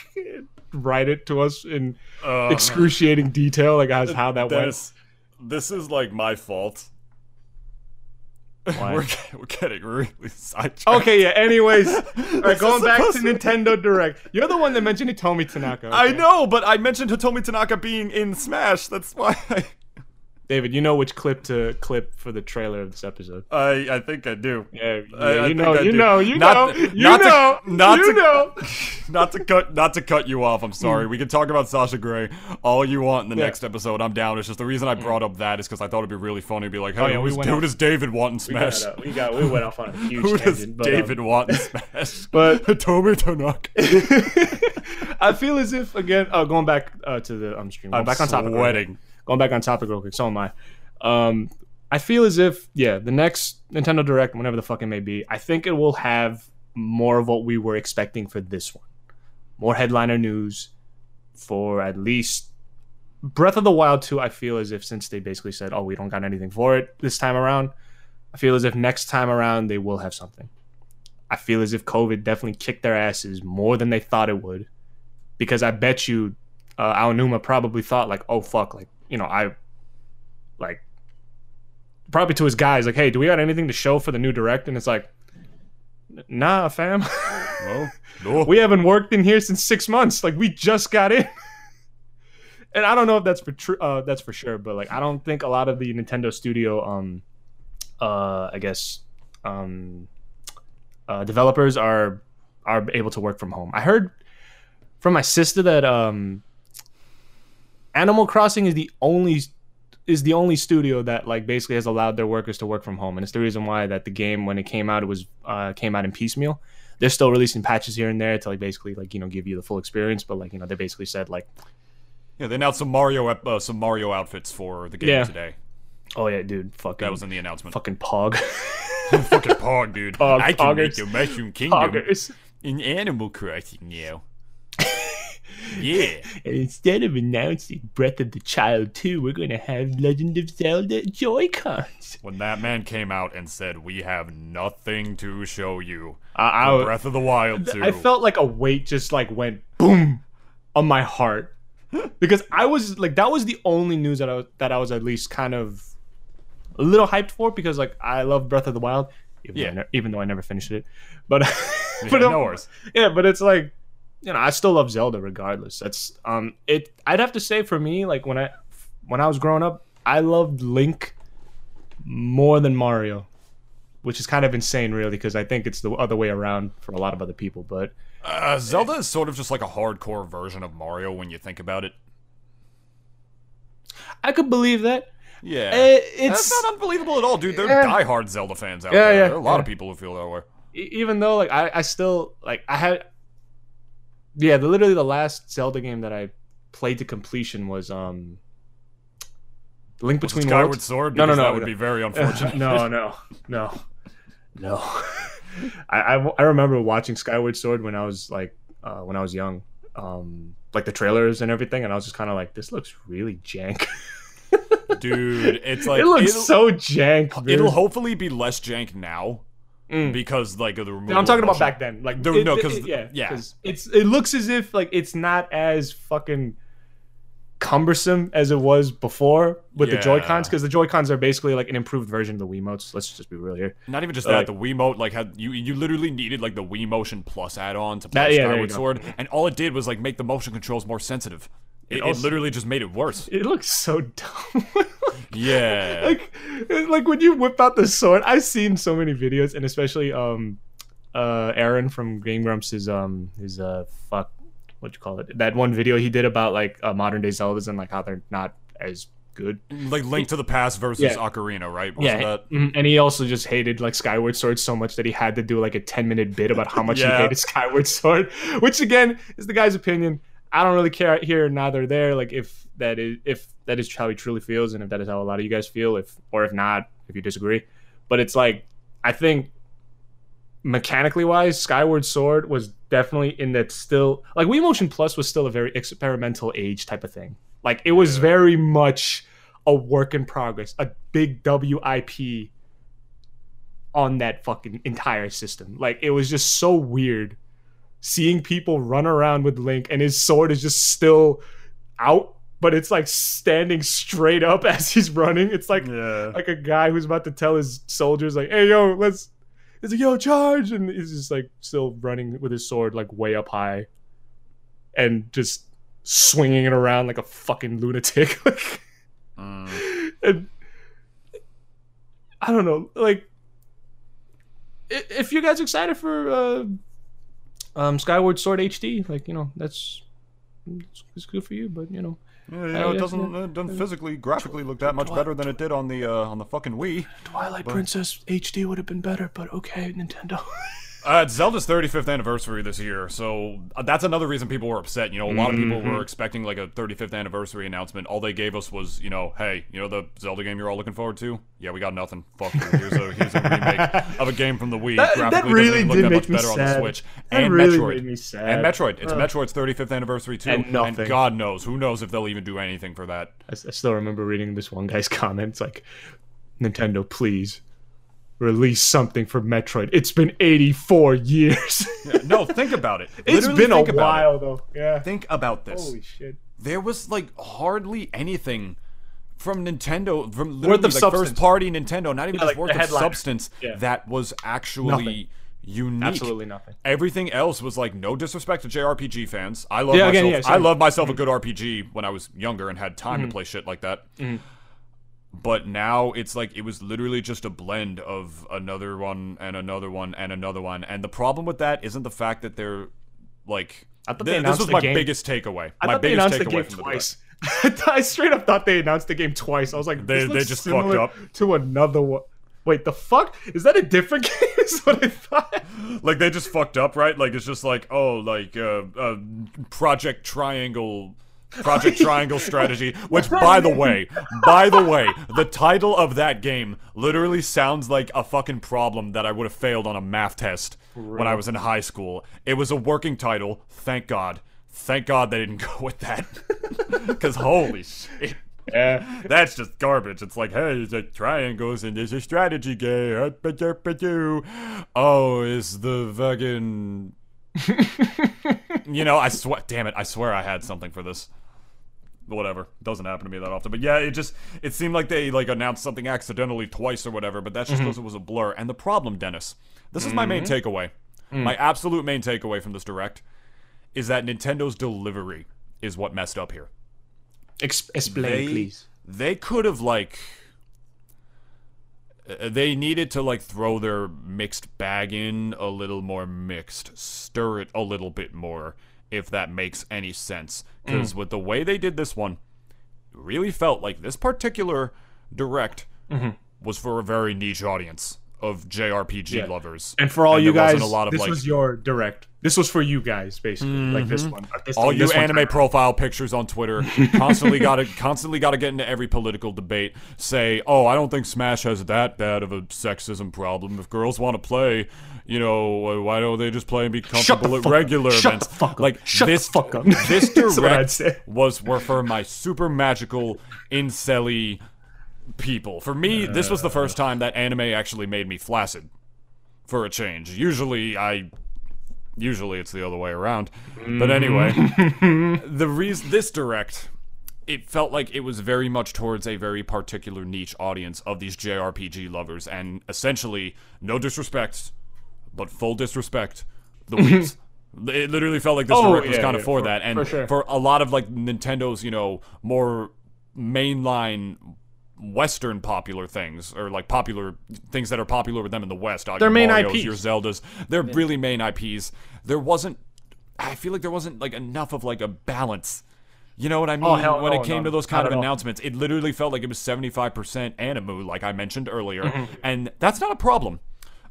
write it to us in uh, excruciating detail, like as how that went. This is like my fault. We're, we're getting really sidetracked. Okay, yeah, anyways. All right, going back to Nintendo Direct. You're the one that mentioned Hitomi Tanaka. Okay. I know, but I mentioned Hitomi Tanaka being in Smash. That's why I... David, you know which clip to clip for the trailer of this episode. I I think I do. Yeah, yeah I, you, I know, I you do. know, you not, know, you not know, to, not you to, know. Not to cut, not to cut you off. I'm sorry. We can talk about Sasha Grey all you want in the yeah. next episode. I'm down. It's just the reason I brought up that is because I thought it'd be really funny to be like, hey, oh, yeah, who's, we who off, does David want in Smash? We got, uh, we got, we went off on a huge who tangent. Who does but, David um, want in Smash? But Hitomi Tanaka. I feel as if again, oh, going back uh, to the um, stream. Going I'm back on top of wedding. Going back on topic real quick, so am I. Um, I feel as if, yeah, the next Nintendo Direct, whenever the fuck it may be, I think it will have more of what we were expecting for this one. More headliner news for at least Breath of the Wild two, I feel as if since they basically said, oh, we don't got anything for it this time around, I feel as if next time around they will have something. I feel as if COVID definitely kicked their asses more than they thought it would, because I bet you uh, Aonuma probably thought, like, oh, fuck, like, you know, I, like, probably to his guys, like, hey, do we got anything to show for the new Direct? And it's like, nah, fam. No, no. We haven't worked in here since six months. Like, we just got in. And I don't know if that's for true. Uh, that's for sure. But, like, I don't think a lot of the Nintendo Studio, um, uh, I guess, um, uh, developers are are able to work from home. I heard from my sister that, um, Animal Crossing is the only is the only studio that like basically has allowed their workers to work from home, and it's the reason why that the game when it came out it was uh, came out in piecemeal. They're still releasing patches here and there to like basically like you know give you the full experience, but like you know they basically said like yeah they announced some Mario uh, some Mario outfits for the game yeah. today. Oh yeah, dude, fucking that was in the announcement. Fucking Pog, fucking Pog, dude. Pog, I can Poggers. Make the Mushroom Kingdom Poggers. In Animal Crossing now. Yeah. And instead of announcing Breath of the Child two, we're going to have Legend of Zelda Joy-Cons. When that man came out and said, we have nothing to show you. Uh, I, Breath of the Wild two. I felt like a weight just like went boom on my heart. Because I was like, that was the only news that I was, that I was at least kind of a little hyped for. Because like, I love Breath of the Wild. Even, yeah. though, I ne- even though I never finished it. But, yeah, but, no worries. Yeah, but it's like. You know, I still love Zelda regardless. That's um, it. I'd have to say for me, like when I, when I was growing up, I loved Link more than Mario, which is kind of insane, really, because I think it's the other way around for a lot of other people. But uh, Zelda is sort of just like a hardcore version of Mario when you think about it. I could believe that. Yeah, it, it's that's not unbelievable at all, dude. They're yeah. diehard Zelda fans out yeah, there. Yeah, there are a lot yeah. of people who feel that way. Even though, like, I, I still like I had. Yeah, the, literally the last Zelda game that I played to completion was um, Link Between Worlds. Skyward Sword? No, no, no. That no. would be very unfortunate. no, no, no, no. I, I, I remember watching Skyward Sword when I was like uh, when I was young, um, like the trailers and everything, and I was just kind of like, this looks really jank. Dude, it's like it looks so jank. Dude. It'll hopefully be less jank now. Mm. Because like of the removal. No, I'm talking about back then. Like there, it, no, because yeah, yeah. Cause it's it looks as if like it's not as fucking cumbersome as it was before with yeah. the Joy-Cons, because the Joy-Cons are basically like an improved version of the Wiimotes. Let's just be real here. Not even just uh, that. Like, the Wiimote like had you you literally needed like the Wii Motion Plus add-on to play that, yeah, Skyward Sword, and all it did was like make the motion controls more sensitive. It, it, also, it literally just made it worse. It looks so dumb. Yeah. Like, like when you whip out the sword, I've seen so many videos, and especially um, uh, Aaron from Game Grumps is um, his uh, fuck, what you call it? That one video he did about like uh, modern day Zeldas and like how they're not as good. Like Link to the Past versus yeah. Ocarina, right? Wasn't yeah. that? And he also just hated like Skyward Sword so much that he had to do like a ten minute bit about how much yeah. he hated Skyward Sword, which again is the guy's opinion. I don't really care here, neither there. Like if that is if that is how he truly feels, and if that is how a lot of you guys feel, if or if not, if you disagree. But it's like I think mechanically wise, Skyward Sword was definitely in that still like Wii Motion Plus was still a very experimental age type of thing. Like it was yeah. very much a work in progress, a big W I P on that fucking entire system. Like it was just so weird. Seeing people run around with Link and his sword is just still out, but it's like standing straight up as he's running. It's like yeah. like a guy who's about to tell his soldiers like, "Hey yo, let's," it's like, "Yo, charge!" And he's just like still running with his sword like way up high, and just swinging it around like a fucking lunatic. mm. And I don't know, like if you guys are excited for. Uh, Um, Skyward Sword H D, like you know, that's it's good for you, but you know, yeah, you know I, it doesn't yeah, it doesn't physically, graphically look that much Twilight, better than it did on the uh, on the fucking Wii. Twilight but. Princess H D would have been better, but okay, Nintendo. uh, it's Zelda's thirty-fifth anniversary this year, so that's another reason people were upset. You know, a lot mm-hmm. of people were expecting like a thirty-fifth anniversary announcement. All they gave us was, you know, hey, you know the Zelda game you're all looking forward to? Yeah, we got nothing. Fuck. Here's a here's a remake of a game from the Wii. That, that really did that make me sad. On the Switch. That and really Metroid. Made me sad. And Metroid. It's uh, Metroid's thirty-fifth anniversary too. And nothing. And God knows, who knows if they'll even do anything for that. I, I still remember reading this one guy's comments like, "Nintendo, please release something for Metroid. It's been eighty-four years." Yeah, no, think about it. It's Literally been a while it. though. Yeah. Think about this. Holy shit. There was like hardly anything from Nintendo, from literally like substance. First party Nintendo, not even yeah, just like worth of substance yeah. that was actually nothing. unique. Absolutely nothing. Everything else was like, no disrespect to J R P G fans. I love yeah, myself. Again, yeah, I love myself mm-hmm. a good R P G when I was younger and had time mm-hmm. to play shit like that. Mm-hmm. But now it's like it was literally just a blend of another one and another one and another one. And the problem with that isn't the fact that they're like I thought they th- this was my game. biggest takeaway. I my biggest they announced takeaway the game from twice. The I straight up thought they announced the game twice. I was like, this they, looks they just fucked up to another one. Wait, the fuck? Is that a different game? Is what I thought. Like they just fucked up, right? Like it's just like, oh, like uh, uh, Project Triangle, Project Triangle Strategy. Which, by the way, by the way, the title of that game literally sounds like a fucking problem that I would have failed on a math test really? when I was in high school. It was a working title. Thank God. Thank God they didn't go with that. Because holy shit. Yeah. That's just garbage. It's like, hey, there's like triangles and there's a strategy game. Oh, it's the fucking... you know, I swear... Damn it, I swear I had something for this. Whatever. Doesn't happen to me that often. But yeah, it just... It seemed like they like announced something accidentally twice or whatever, but that's just because mm-hmm. it was a blur. And the problem, Dennis, this is my mm-hmm. main takeaway. Mm. My absolute main takeaway from this Direct is that Nintendo's delivery is what messed up here. Ex- explain, they, please. They could have, like... They needed to, like, throw their mixed bag in a little more mixed. Stir it a little bit more, if that makes any sense. Because mm. with the way they did this one, it really felt like this particular Direct mm-hmm. was for a very niche audience. of J R P G yeah. lovers. And for all and you guys, a lot of this like, was your direct. This was for you guys, basically. Mm-hmm. Like this one. This all this you anime time. Profile pictures on Twitter constantly got to constantly got to get into every political debate. Say, oh, I don't think Smash has that bad of a sexism problem. If girls want to play, you know, why don't they just play and be comfortable at regular events? Shut the fuck up. Like Shut this, the fuck up. This direct was were for my super magical incelly people. For me, uh, this was the first time that anime actually made me flaccid, for a change. Usually, I. Usually it's the other way around. But anyway, the reason this direct, it felt like it was very much towards a very particular niche audience of these J R P G lovers, and essentially, no disrespect, but full disrespect, the weebs. It literally felt like this oh, direct was yeah, kind of yeah, for, for that, and for, sure. for a lot of like Nintendo's, you know, more mainline Western popular things, or like popular things that are popular with them in the West. Like their main Mario's, I Ps. Your Zeldas. They're yeah. really main I Ps. There wasn't, I feel like there wasn't like enough of like a balance. You know what I mean? Oh, hell, when no, it came no, to those kind of announcements, all. It literally felt like it was seventy-five percent anime, like I mentioned earlier. Mm-hmm. And that's not a problem.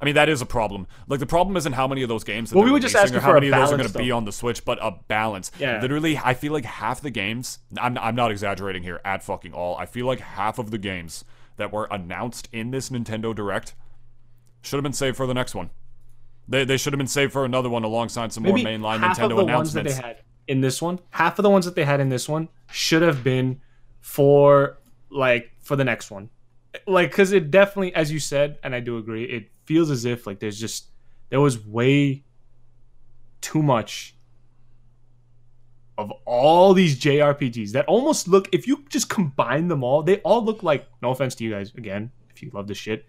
I mean, that is a problem. Like, the problem isn't how many of those games that well, we would just ask or how many balance, of those are going to be on the Switch, but a balance. Yeah. Literally, I feel like half the games, I'm, I'm not exaggerating here at fucking all, I feel like half of the games that were announced in this Nintendo Direct should have been saved for the next one. They they should have been saved for another one alongside some Maybe more mainline half Nintendo of the announcements. Ones that they had in this one, half of the ones that they had in this one should have been for, like, for the next one. Like, because it definitely, as you said, and I do agree, it feels as if like there's just there was way too much of all these J R P Gs that almost look, if you just combine them all, they all look like, no offense to you guys again if you love this shit,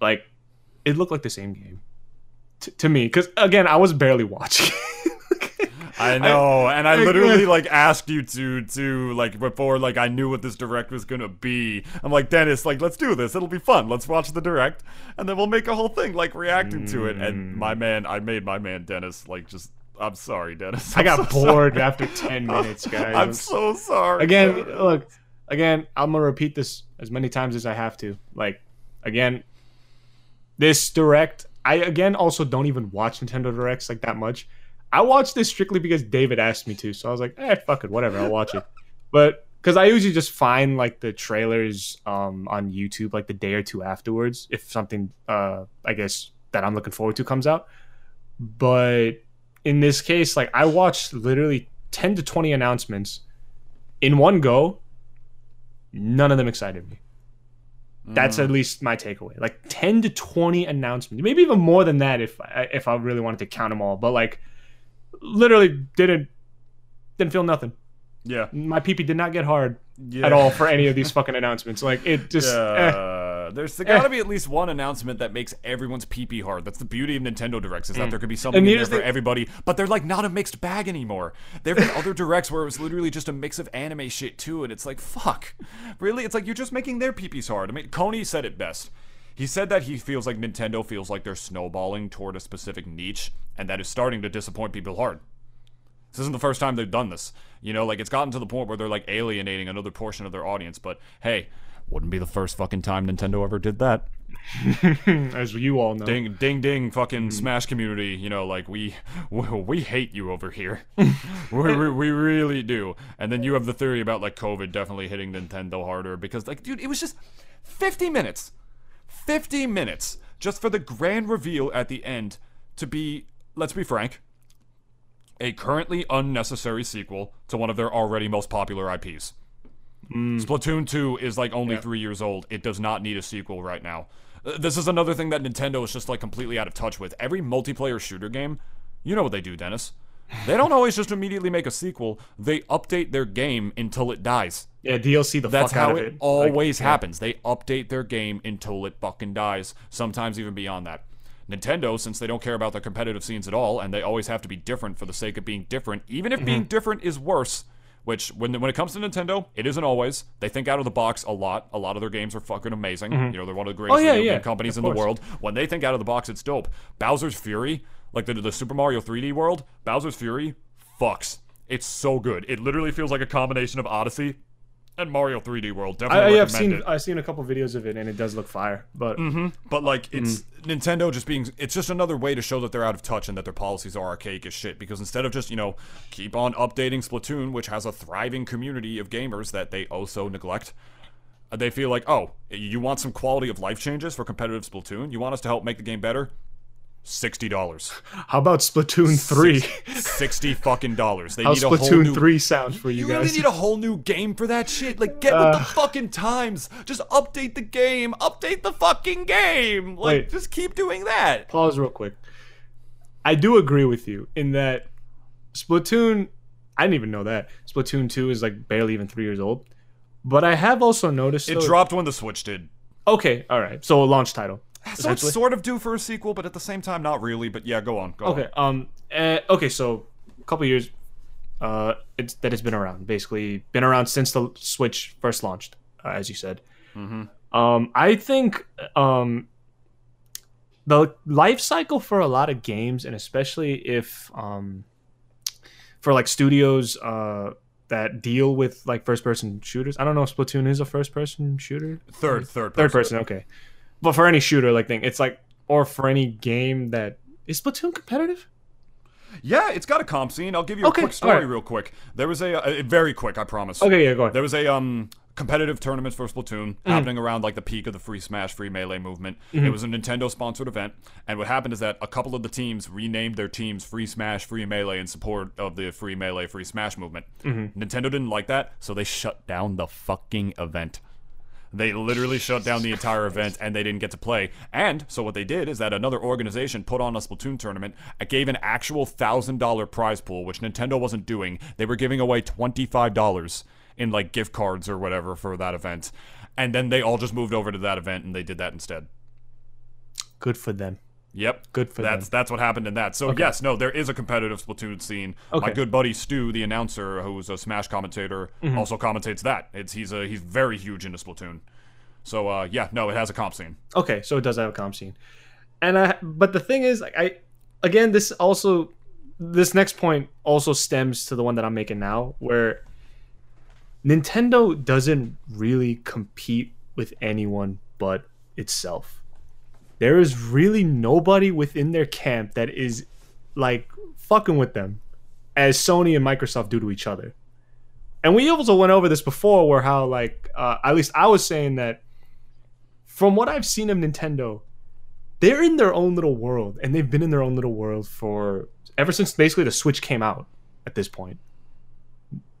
like it looked like the same game T- to me, because again I was barely watching. I know, I, and I, I literally, like, asked you to, to, like, before, like, I knew what this Direct was gonna be. I'm like, Dennis, like, let's do this. It'll be fun. Let's watch the Direct, and then we'll make a whole thing, like, reacting mm. to it. And my man, I made my man, Dennis, like, just, I'm sorry, Dennis. I'm I got so bored sorry. after ten minutes, guys. I'm so sorry. Again, Dennis. look, again, I'm gonna repeat this as many times as I have to. Like, again, this Direct, I, again, also don't even watch Nintendo Directs, like, that much. I watched this strictly because David asked me to, so I was like, eh, fuck it, whatever, I'll watch it. But, because I usually just find, like, the trailers um, on YouTube, like, the day or two afterwards, if something, uh, I guess, that I'm looking forward to comes out. But, in this case, like, I watched literally ten to twenty announcements in one go. None of them excited me. Mm. That's at least my takeaway. Like, ten to twenty announcements. Maybe even more than that if if I really wanted to count them all. But, like, literally didn't didn't feel nothing. Yeah, my pee pee did not get hard yeah. at all for any of these fucking announcements. Like it just yeah. eh. there's there gotta eh. be at least one announcement that makes everyone's pee pee hard. That's the beauty of Nintendo Directs, is that mm. there could be something in there for the- everybody. But they're like not a mixed bag anymore. There've been other Directs where it was literally just a mix of anime shit too, and it's like fuck, really? It's like you're just making their pee pees hard. I mean, Coney said it best. He said that he feels like Nintendo feels like they're snowballing toward a specific niche, and that is starting to disappoint people hard. This isn't the first time they've done this. You know, like, it's gotten to the point where they're, like, alienating another portion of their audience, but, hey, wouldn't be the first fucking time Nintendo ever did that. As you all know. Ding, ding, ding, fucking mm. Smash community, you know, like, we we, we hate you over here. we, we, we really do. And then you have the theory about, like, COVID definitely hitting Nintendo harder, because, like, dude, it was just fifty minutes. fifty minutes just for the grand reveal at the end to be, let's be frank, a currently unnecessary sequel to one of their already most popular I Ps. Mm. Splatoon two is like only yeah. three years old. It does not need a sequel right now. This is another thing that Nintendo is just like completely out of touch with. Every multiplayer shooter game, you know what they do, Dennis. They don't always just immediately make a sequel. They update their game until it dies. Yeah, D L C the That's fuck out of it. That's how it always like, happens. They update their game until it fucking dies. Sometimes even beyond that. Nintendo, since they don't care about their competitive scenes at all, and they always have to be different for the sake of being different, even if mm-hmm. being different is worse, which, when when it comes to Nintendo, it isn't always. They think out of the box a lot. A lot of their games are fucking amazing. Mm-hmm. You know, they're one of the greatest oh, yeah, video yeah. game companies of in course. the world. When they think out of the box, it's dope. Bowser's Fury... Like, the, the Super Mario three D world, Bowser's Fury fucks. It's so good. It literally feels like a combination of Odyssey And Mario three D World, definitely I, recommend I've seen, it. I've seen a couple videos of it, and it does look fire. But mm-hmm. but like it's mm. Nintendo just being, it's just another way to show that they're out of touch and that their policies are archaic as shit. Because instead of just, you know, keep on updating Splatoon, which has a thriving community of gamers that they also neglect, they feel like, oh, you want some quality of life changes for competitive Splatoon? You want us to help make the game better? sixty dollars. How about Splatoon three? sixty fucking dollars. They How need a Splatoon whole new... three sounds for you, you guys. You really need a whole new game for that shit? Like, get uh, with the fucking times. Just update the game. Update the fucking game. Like, wait, just keep doing that. Pause real quick. I do agree with you in that Splatoon... I didn't even know that. Splatoon two is, like, barely even three years old. But I have also noticed... It though... dropped when the Switch did. Okay, alright. So a launch title. So it's sort of due for a sequel, but at the same time, not really. But yeah, go on. Go okay. On. Um. Uh, okay. So a couple years, uh, it's, that it's been around. Basically, been around since the Switch first launched, uh, as you said. Mm-hmm. Um. I think um. The life cycle for a lot of games, and especially if um. For like studios, uh. that deal with like first-person shooters. I don't know if Splatoon is a first-person shooter. Third. Third. Person. Third person. Okay. But for any shooter like thing, it's like, or for any game that is Splatoon competitive? Yeah, it's got a comp scene. I'll give you a okay, quick story, right. real quick. There was a, a very quick, I promise. Okay, yeah, go ahead. There was a um competitive tournament for Splatoon mm-hmm. happening around like the peak of the Free Smash, Free Melee movement. Mm-hmm. It was a Nintendo-sponsored event, and what happened is that a couple of the teams renamed their teams Free Smash, Free Melee in support of the Free Melee, Free Smash movement. Mm-hmm. Nintendo didn't like that, so they shut down the fucking event. They literally shut down the entire event, and they didn't get to play. And so what they did is that another organization put on a Splatoon tournament, gave an actual one thousand dollar prize pool, which Nintendo wasn't doing. They were giving away twenty-five dollars in, like, gift cards or whatever for that event. And then they all just moved over to that event, and they did that instead. Good for them. Yep. Good for that's, them. That's what happened in that. So, okay. yes, no, there is a competitive Splatoon scene. Okay. My good buddy Stu, the announcer, who's a Smash commentator, mm-hmm. also commentates that. It's He's a, he's very huge into Splatoon. So, uh, yeah, no, it has a comp scene. Okay, so it does have a comp scene. And I, But the thing is, like, I, again, this also, this next point also stems to the one that I'm making now, where Nintendo doesn't really compete with anyone but itself. There is really nobody within their camp that is, like, fucking with them, as Sony and Microsoft do to each other. And we also went over this before, where how, like, uh, at least I was saying that from what I've seen of Nintendo, they're in their own little world, and they've been in their own little world for ever since basically the Switch came out at this point.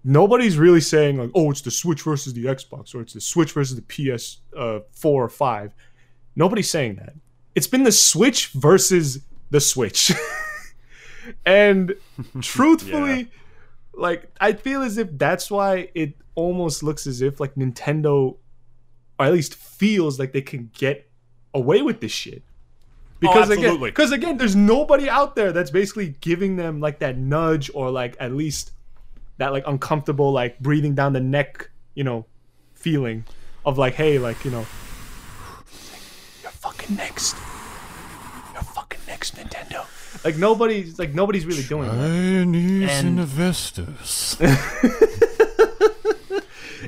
Nobody's really saying, like, oh, it's the Switch versus the Xbox, or it's the Switch versus the P S uh, four or five. Nobody's saying that. It's been the Switch versus the Switch. And truthfully, yeah. like, I feel as if that's why it almost looks as if, like, Nintendo, or at least feels like they can get away with this shit. Because, oh, again, because again, there's nobody out there that's basically giving them, like, that nudge or, like, at least that, like, uncomfortable, like, breathing down the neck, you know, feeling of, like, hey, like, you know, fucking next. You're fucking next, Nintendo. Like nobody's like nobody's really doing that. Chinese and investors.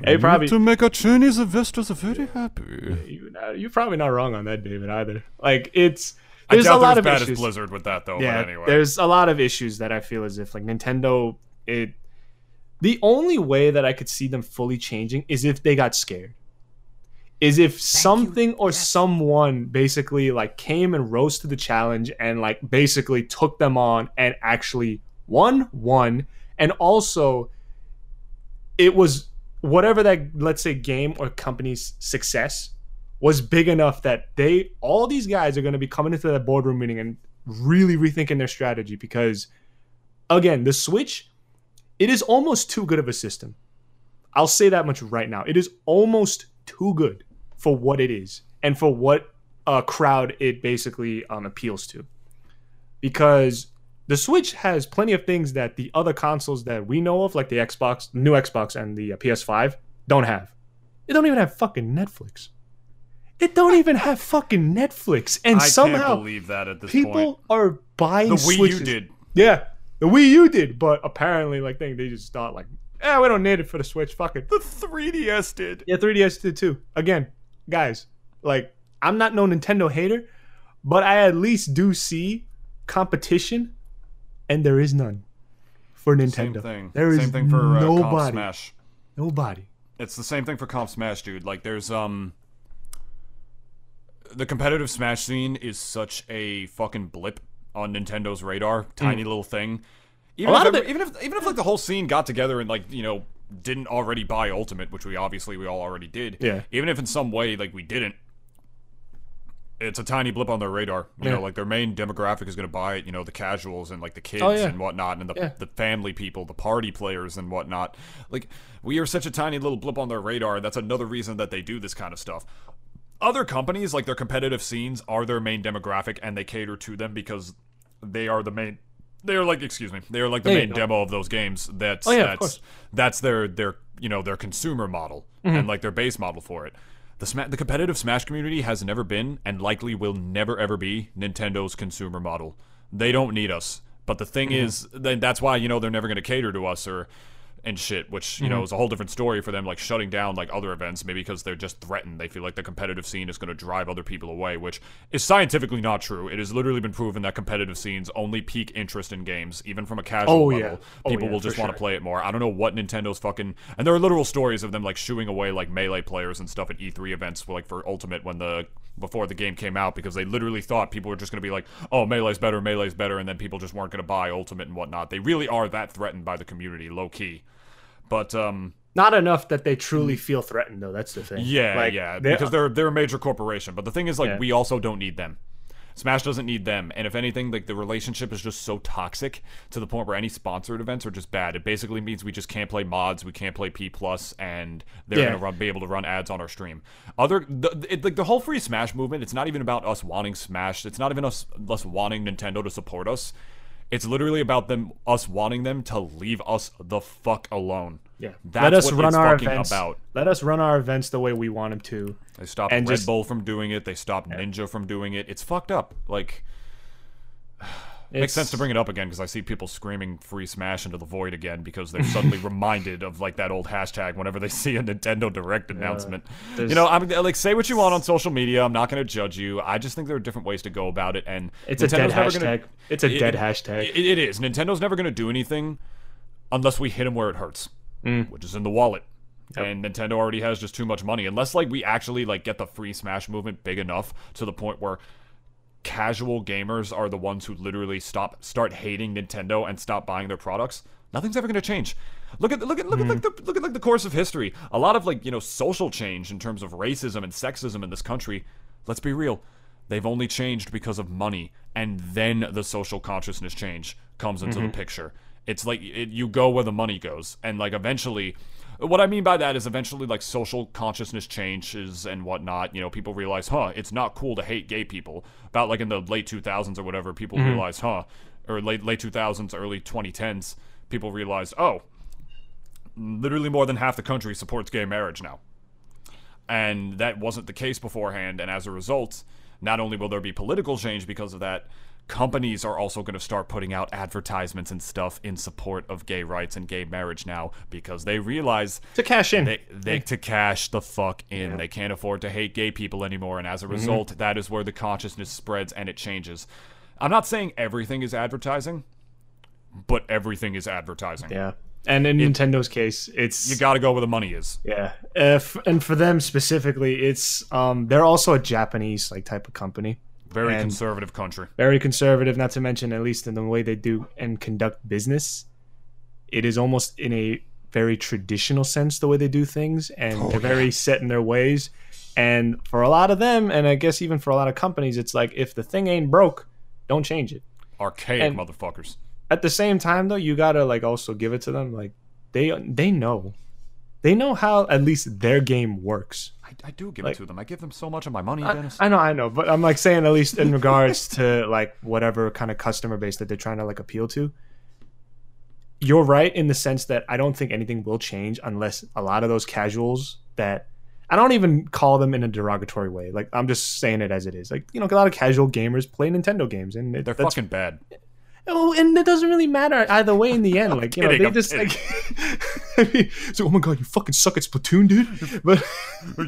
Hey, probably to make our Chinese investors very happy. You, you're probably not wrong on that, David, either. Like it's there's I a lot of bad issues. As Blizzard with that though, yeah, but anyway. There's a lot of issues that I feel as if like Nintendo it the only way that I could see them fully changing is if they got scared. Is if Thank something you. or yes. someone basically like came and rose to the challenge and like basically took them on and actually won, won. And also it was whatever that, let's say, game or company's success was big enough that they, all these guys are going to be coming into that boardroom meeting and really rethinking their strategy because, again, the Switch, it is almost too good of a system. I'll say that much right now. It is almost too good for what it is and for what uh, crowd it basically um, appeals to, because the Switch has plenty of things that the other consoles that we know of, like the Xbox, new Xbox, and the uh, P S five, don't have. It don't even have fucking Netflix. It don't even have fucking Netflix, and I somehow can't believe that at this people point. are buying the Wii Switches. U did, yeah, the Wii U did, but apparently, like, they they just thought like, eh, we don't need it for the Switch. Fuck it. The three D S did. Yeah, three D S did too. Again, guys, like, I'm not no Nintendo hater, but I at least do see competition, and there is none for Nintendo. Same thing. There is same thing for uh, nobody. Comp Smash. Nobody. It's the same thing for Comp Smash, dude. Like, there's um, the competitive Smash scene is such a fucking blip on Nintendo's radar, tiny mm. little thing. Even if, every, even if even if like the whole scene got together and like, you know, didn't already buy Ultimate, which we obviously we all already did. Yeah. Even if in some way like we didn't, it's a tiny blip on their radar. You yeah. know, like their main demographic is going to buy it. You know, the casuals and like the kids oh, yeah. and whatnot, and the yeah. the family people, the party players and whatnot. Like, we are such a tiny little blip on their radar. That's another reason that they do this kind of stuff. Other companies, like, their competitive scenes are their main demographic, and they cater to them because they are the main. They're like, excuse me, they're like the there main demo of those games. That's oh, yeah, that's of course. that's their their you know their consumer model mm-hmm. and like their base model for it. The sma- the competitive Smash community has never been and likely will never ever be Nintendo's consumer model. They don't need us. But the thing mm-hmm. is, then that's why you know they're never going to cater to us or and shit, which you mm-hmm. know is a whole different story for them. Like shutting down like other events, maybe because they're just threatened. They feel like the competitive scene is going to drive other people away, which is scientifically not true. It has literally been proven that competitive scenes only pique interest in games, even from a casual oh, level. Yeah. Oh, people yeah, will just want to sure. play it more. I don't know what Nintendo's fucking. And there are literal stories of them like shooing away like Melee players and stuff at E three events, like for Ultimate when the before the game came out, because they literally thought people were just going to be like, oh, Melee's better, Melee's better, and then people just weren't going to buy Ultimate and whatnot. They really are that threatened by the community, low key. But um, not enough that they truly feel threatened, though. That's the thing. Yeah, like, yeah, they're, because they're they're a major corporation. But the thing is, like, yeah. we also don't need them. Smash doesn't need them, and if anything, like, the relationship is just so toxic to the point where any sponsored events are just bad. It basically means we just can't play mods, we can't play P Plus, and they're yeah. gonna run, be able to run ads on our stream. Other, the, it, like the whole free Smash movement, it's not even about us wanting Smash. It's not even us us wanting Nintendo to support us. It's literally about them, us wanting them to leave us the fuck alone. Yeah, that's let us what run it's our fucking events. About. Let us run our events the way we want them to. They stopped Red just, Bull from doing it. They stopped yeah. Ninja from doing it. It's fucked up. Like, it's, makes sense to bring it up again because I see people screaming "Free Smash" into the void again because they're suddenly reminded of like that old hashtag whenever they see a Nintendo Direct announcement. Yeah, you know, I'm like, say what you want on social media. I'm not going to judge you. I just think there are different ways to go about it, and it's Nintendo's a dead hashtag. Gonna, it's a it, dead hashtag. It, it is. Nintendo's never going to do anything unless we hit them where it hurts. Mm. Which is in the wallet. Yep. And Nintendo already has just too much money. Unless like we actually like get the free Smash movement big enough to the point where casual gamers are the ones who literally stop start hating Nintendo and stop buying their products, nothing's ever going to change. Look at look at look mm. at like the look at like the course of history. A lot of like, you know, social change in terms of racism and sexism in this country, let's be real, they've only changed because of money, and then the social consciousness change comes into mm-hmm. the picture. It's like it, you go where the money goes, and like eventually, what I mean by that is eventually like social consciousness changes and whatnot. You know, people realize, huh, it's not cool to hate gay people. About like in the late two thousands or whatever, people mm-hmm. realized, huh, or late late two thousands, early twenty tens, people realized, oh, literally more than half the country supports gay marriage now, and that wasn't the case beforehand. And as a result, not only will there be political change because of that, companies are also going to start putting out advertisements and stuff in support of gay rights and gay marriage now because they realize to cash in, they, they to cash the fuck in. Yeah. They can't afford to hate gay people anymore, and as a result, mm-hmm. that is where the consciousness spreads and it changes. I'm not saying everything is advertising, but everything is advertising. Yeah, and in it, Nintendo's case, it's you got to go where the money is. Yeah, if, and for them specifically, it's um they're also a Japanese like type of company. Very and conservative country. Very conservative, not to mention, at least in the way they do and conduct business, it is almost in a very traditional sense the way they do things, and oh, they're yeah. very set in their ways. And for a lot of them, and I guess even for a lot of companies, it's like, if the thing ain't broke, don't change it. Archaic and motherfuckers. At the same time, though, you gotta like also give it to them. Like they they know. They know how at least their game works. I, I do give like, it to them. I give them so much of my money, I, Dennis. I know, I know. But I'm like saying at least in regards to like whatever kind of customer base that they're trying to like appeal to. You're right in the sense that I don't think anything will change unless a lot of those casuals that I don't even call them in a derogatory way. Like I'm just saying it as it is. Like, you know, a lot of casual gamers play Nintendo games and it, they're that's, fucking bad. Oh, and it doesn't really matter either way in the end. Like, you know, kidding, they I'm just kidding. Like I mean, it's like, oh my god, you fucking suck at Splatoon, dude. But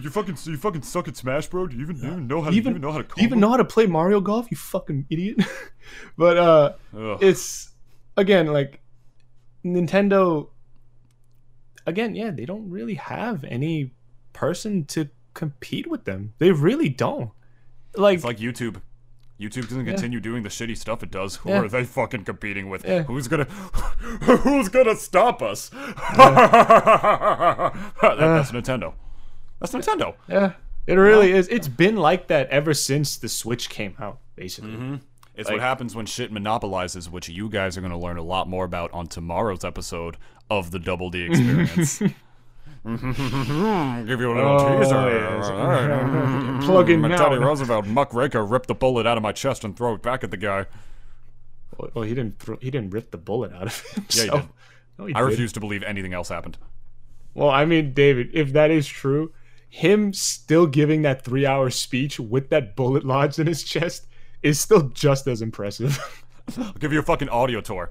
you fucking you fucking suck at Smash, bro. Do you even, do you even know how to even, even know how to combo? Do you even know how to play Mario Golf? You fucking idiot. But uh, Ugh. it's again like Nintendo. Again, yeah, they don't really have any person to compete with them. They really don't. Like it's like YouTube. YouTube doesn't continue yeah. doing the shitty stuff it does. Who yeah. are they fucking competing with? Yeah. Who's gonna, who's gonna stop us? Yeah. that, that's uh, Nintendo. That's Nintendo. Yeah, it really wow. is. It's been like that ever since the Switch came out, basically. Mm-hmm. It's like, what happens when shit monopolizes, which you guys are gonna learn a lot more about on tomorrow's episode of the Double D Experience. Give you a little oh, teaser. Yes. All right. Plug in now. Teddy Roosevelt, muckraker, ripped the bullet out of my chest and throw it back at the guy. Well, well he didn't. Throw, he didn't rip the bullet out of him. Yeah, so. he did. No, he I did. refuse to believe anything else happened. Well, I mean, David, if that is true, him still giving that three-hour speech with that bullet lodged in his chest is still just as impressive. I'll give you a fucking audio tour.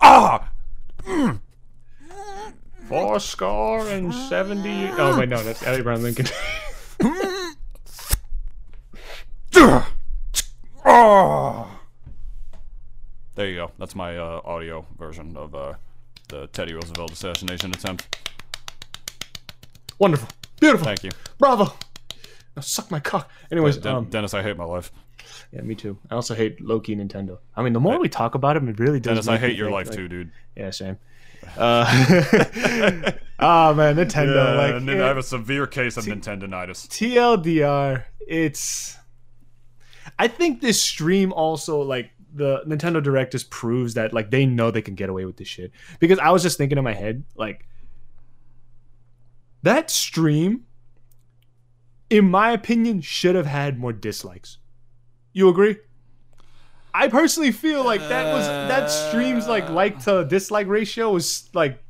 Ah. Mm. Four score and seventy. Oh wait, no, that's Ellie Brown Lincoln. There you go. That's my uh, audio version of uh, the Teddy Roosevelt assassination attempt. Wonderful, beautiful. Thank you. Bravo. Now suck my cock. Anyways, De- De- um, Dennis, I hate my life. Yeah, me too. I also hate Loki Nintendo. I mean, the more I, we talk about him, it really does. Dennis, I hate your life like, too, dude. Yeah, same. Uh, oh man, Nintendo! Yeah, like, and then it, I have a severe case of T- Nintendonitis. T L D R, it's. I think this stream also like the Nintendo Direct just proves that like they know they can get away with this shit, because I was just thinking in my head like that stream, in my opinion, should have had more dislikes. You agree? I personally feel like that was that stream's like like to dislike ratio was like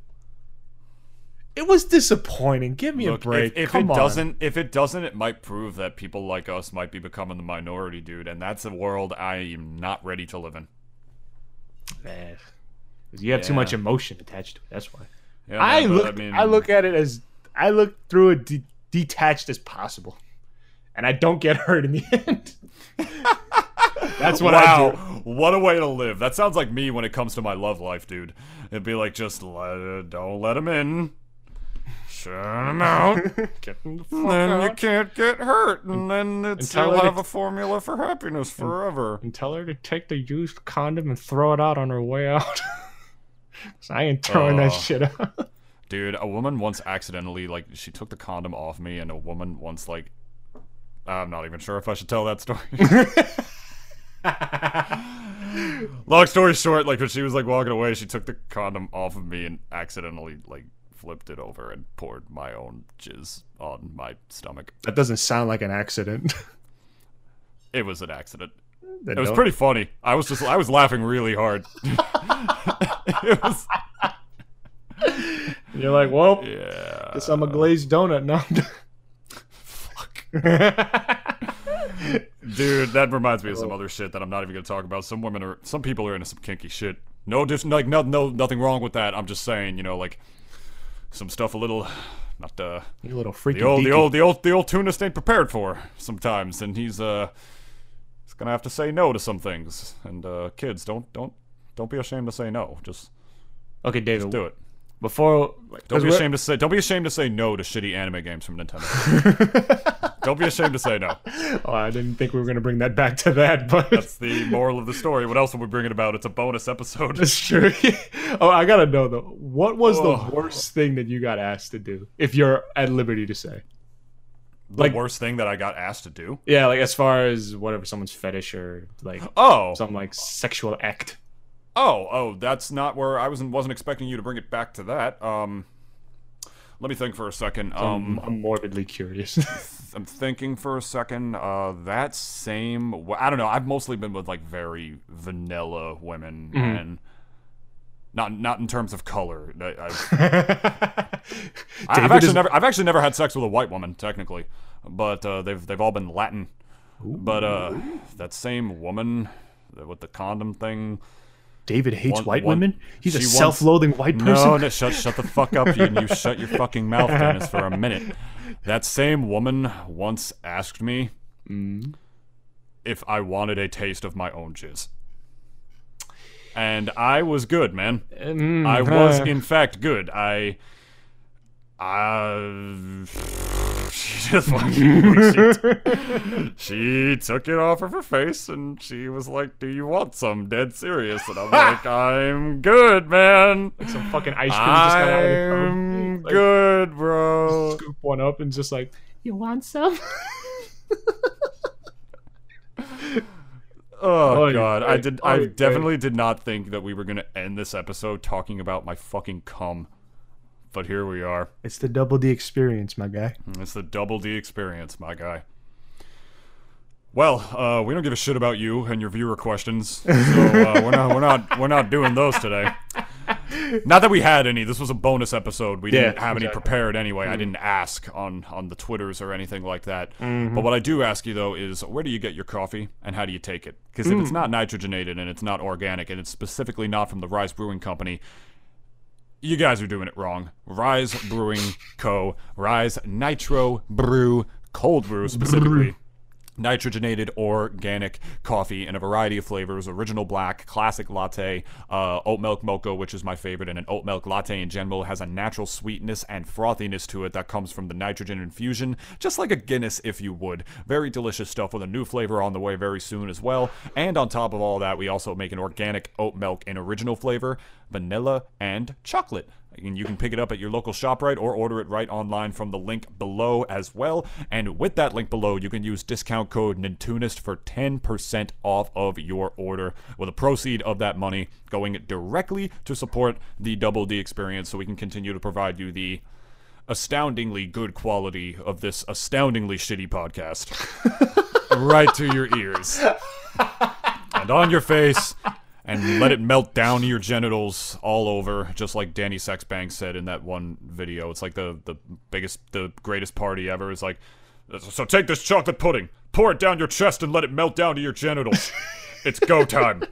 it was disappointing. Give me Look, a break. If, if Come it on. doesn't, if it doesn't, it might prove that people like us might be becoming the minority, dude, and that's a world I am not ready to live in. Man, you have yeah. too much emotion attached to it. That's why. Yeah, no, I look, I, mean, I look at it as I look through it de- detached as possible, and I don't get hurt in the end. That's what wow. I do. What a way to live. That sounds like me when it comes to my love life, dude. It'd be like, just let it, don't let him in. Shut him out. Get the fuck then out. You can't get hurt. And, and then it's will have to, a formula for happiness forever. And, and tell her to take the used condom and throw it out on her way out. Because I ain't throwing uh, that shit out. Dude, a woman once accidentally, like, she took the condom off me, and a woman once, like, I'm not even sure if I should tell that story. Long story short, like when she was like walking away, she took the condom off of me and accidentally like flipped it over and poured my own jizz on my stomach. That doesn't sound like an accident. It was an accident. They it don't. was pretty funny. I was just I was laughing really hard. It was. You're like, well, yeah. Guess I'm a glazed donut now. Fuck. Dude, that reminds me of some other shit that I'm not even gonna talk about. Some women are, some people are into some kinky shit. No, just like no, no, nothing wrong with that. I'm just saying, you know, like some stuff a little, not uh, you little freaky. The old, deaky. the old, the old, the old tunist ain't prepared for sometimes, and he's uh, he's gonna have to say no to some things. And uh, kids, don't, don't, don't be ashamed to say no. Just okay, David, just do it. Before, don't be ashamed to say. Don't be ashamed to say no to shitty anime games from Nintendo. Don't be ashamed to say no. Oh, I didn't think we were going to bring that back to that, but that's the moral of the story. What else would we bring it about? It's a bonus episode. That's true. Oh, I gotta know though. What was oh. the worst thing that you got asked to do? If you're at liberty to say, the like, worst thing that I got asked to do. Yeah, like as far as whatever someone's fetish or like oh some like sexual act. Oh, oh, that's not where I wasn't wasn't expecting you to bring it back to that. Um, let me think for a second. Um, I'm, I'm morbidly curious. I'm thinking for a second. Uh, that same, I don't know. I've mostly been with like very vanilla women, mm-hmm. and not not in terms of color. I, I've, I've actually is... never I've actually never had sex with a white woman technically, but uh, they've they've all been Latin. Ooh. But uh, that same woman with the condom thing. David hates one, white one, women? He's a self-loathing white person? No, no, shut, shut the fuck up, you, and you shut your fucking mouth, Dennis, for a minute. That same woman once asked me mm. if I wanted a taste of my own jizz. And I was good, man. Mm. I was, in fact, good. I... Uh, she just fucking, she, she took it off of her face and she was like, "Do you want some?" Dead serious, and I'm like, "I'm good, man." Like some fucking ice cream. I'm just got out of your phone. Like, good, bro. Scoop one up and just like, "You want some?" Oh, oh god, I, I did. I, I definitely I, did not think that we were gonna end this episode talking about my fucking cum. But here we are. It's the Double D experience, my guy. It's the Double D experience, my guy. Well, uh, we don't give a shit about you and your viewer questions, so uh, we're not, we're not, we're not doing those today. Not that we had any. This was a bonus episode. We yeah, didn't have exactly. any prepared anyway. Mm. I didn't ask on on the Twitters or anything like that. Mm-hmm. But what I do ask you though is, where do you get your coffee and how do you take it? Because mm. if it's not nitrogenated and it's not organic and it's specifically not from the Rise Brewing Company. You guys are doing it wrong. Rise Brewing Co. Rise Nitro Brew Cold Brew specifically. Nitrogenated organic coffee in a variety of flavors. Original black, classic latte, uh, oat milk mocha, which is my favorite, and an oat milk latte in general has a natural sweetness and frothiness to it that comes from the nitrogen infusion, just like a Guinness if you would. Very delicious stuff with a new flavor on the way very soon as well. And on top of all that, we also make an organic oat milk in original flavor, vanilla, and chocolate. And you can pick it up at your local ShopRite or order it right online from the link below as well. And with that link below, you can use discount code Nintoonist for ten percent off of your order, with a proceed of that money going directly to support the Double D experience so we can continue to provide you the astoundingly good quality of this astoundingly shitty podcast right to your ears and on your face. And let it melt down your genitals all over, just like Danny Sexbang said in that one video. It's like the, the biggest, the greatest party ever. It's like, so take this chocolate pudding, pour it down your chest, and let it melt down to your genitals. It's go time.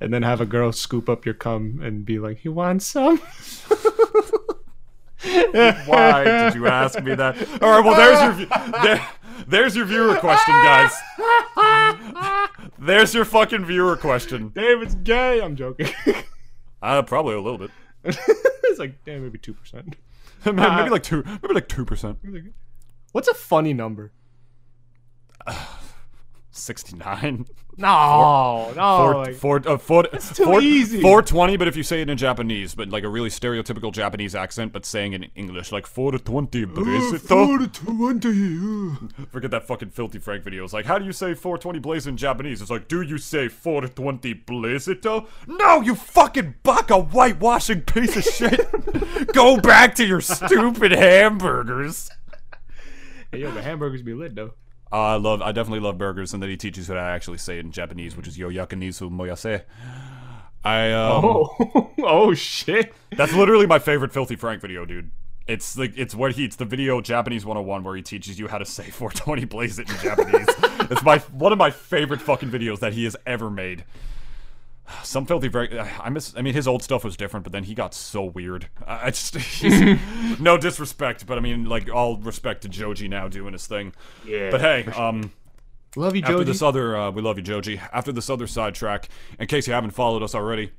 And then have a girl scoop up your cum and be like, "You want some?" Why did you ask me that? All right, well, there's your... There, There's your viewer question, guys. There's your fucking viewer question. Damn, it's gay. I'm joking. Uh, probably a little bit. It's like, damn, maybe two percent. Maybe uh, like two. Maybe like two percent. What's a funny number? Uh, Sixty-nine. No, four, no. Four, like, four, uh, four, that's too four, easy. Four twenty, but if you say it in Japanese, but like a really stereotypical Japanese accent, but saying it in English, like four to twenty. Uh, four to twenty. Uh. Forget that fucking Filthy Frank video. It's like, how do you say four twenty blaze in Japanese? It's like, do you say four to twenty blaze it? No, you fucking baka whitewashing piece of shit. Go back to your stupid hamburgers. Hey, yo, the hamburgers be lit though. I love, I definitely love burgers, and then he teaches what I actually say it in Japanese, which is yo yakinizu moyase. I um, oh oh shit! That's literally my favorite Filthy Frank video, dude. It's like it's what he it's the video Japanese one oh one where he teaches you how to say four twenty blaze it in Japanese. It's my one of my favorite fucking videos that he has ever made. Some Filthy Frank, I miss. I mean, his old stuff was different, but then he got so weird. I just, no disrespect, but I mean, like, all respect to Joji now doing his thing. Yeah. But hey, um, love you, Joji. After this other, uh, we love you, Joji. After this other sidetrack, in case you haven't followed us already, you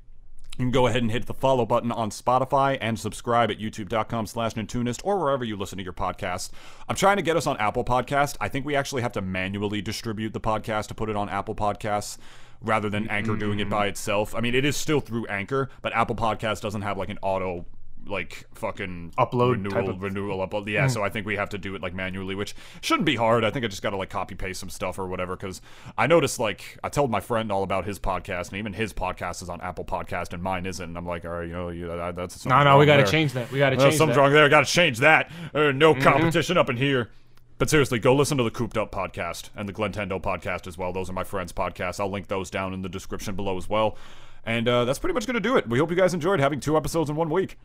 can go ahead and hit the follow button on Spotify and subscribe at youtube.com slash Nintoonist or wherever you listen to your podcast. I'm trying to get us on Apple Podcast. I think we actually have to manually distribute the podcast to put it on Apple Podcasts, rather than Anchor doing it by itself. I mean, it is still through Anchor, but Apple Podcast doesn't have like an auto, like fucking upload renewal, type of... renewal upload. Yeah, mm. So I think we have to do it like manually, which shouldn't be hard. I think I just gotta like copy paste some stuff or whatever. Because I noticed, like, I told my friend all about his podcast, and even his podcast is on Apple Podcast, and mine isn't. And I'm like, all right, you know, you, uh, that's no, no, we gotta there. change that. We gotta uh, change something that. wrong there. Gotta change that. Uh, no mm-hmm. competition up in here. But seriously, go listen to the Cooped Up podcast and the Glintendo podcast as well. Those are my friends' podcasts. I'll link those down in the description below as well. And uh, that's pretty much going to do it. We hope you guys enjoyed having two episodes in one week.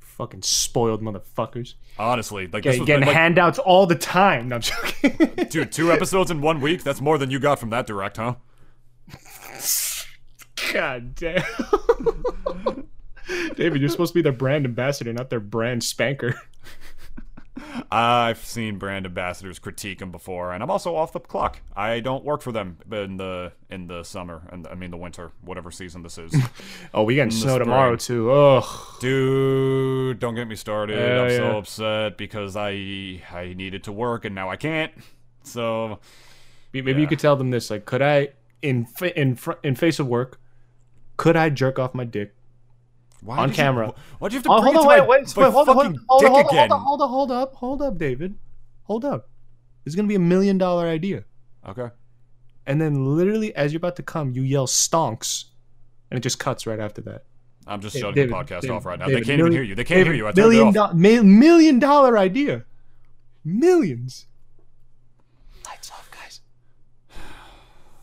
Fucking spoiled motherfuckers. Honestly. like Getting, this was, getting like, handouts all the time. No, I'm joking. Dude, two episodes in one week? That's more than you got from that direct, huh? God damn. David, you're supposed to be their brand ambassador, not their brand spanker. I've seen brand ambassadors critique them before, and I'm also off the clock. I don't work for them in the in the summer, and I mean the winter, whatever season this is. Oh, we getting snow tomorrow too. Ugh, dude, don't get me started. Yeah, I'm yeah. so upset because I I needed to work and now I can't. So maybe yeah. you could tell them this: like, could I in in in face of work, could I jerk off my dick? Why on camera. You, why'd you have to oh, bring hold it on, to wait, my, wait, my hold fucking on, hold dick on, hold again? On, hold on, hold up, hold up, David. Hold up. It's going to be a million dollar idea. Okay. And then literally as you're about to come, you yell stonks, and it just cuts right after that. I'm just hey, shutting David, the podcast David, off right now. David, they can't million, even hear you. They can't David, hear you. I million, do, million dollar idea. Millions. Lights off, guys.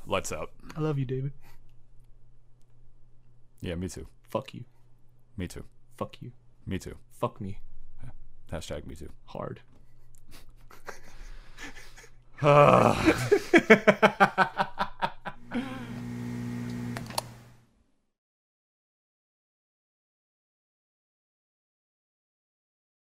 Lights out. I love you, David. Yeah, me too. Fuck you. Me too. Fuck you. Me too. Fuck me. Hashtag me too. Hard.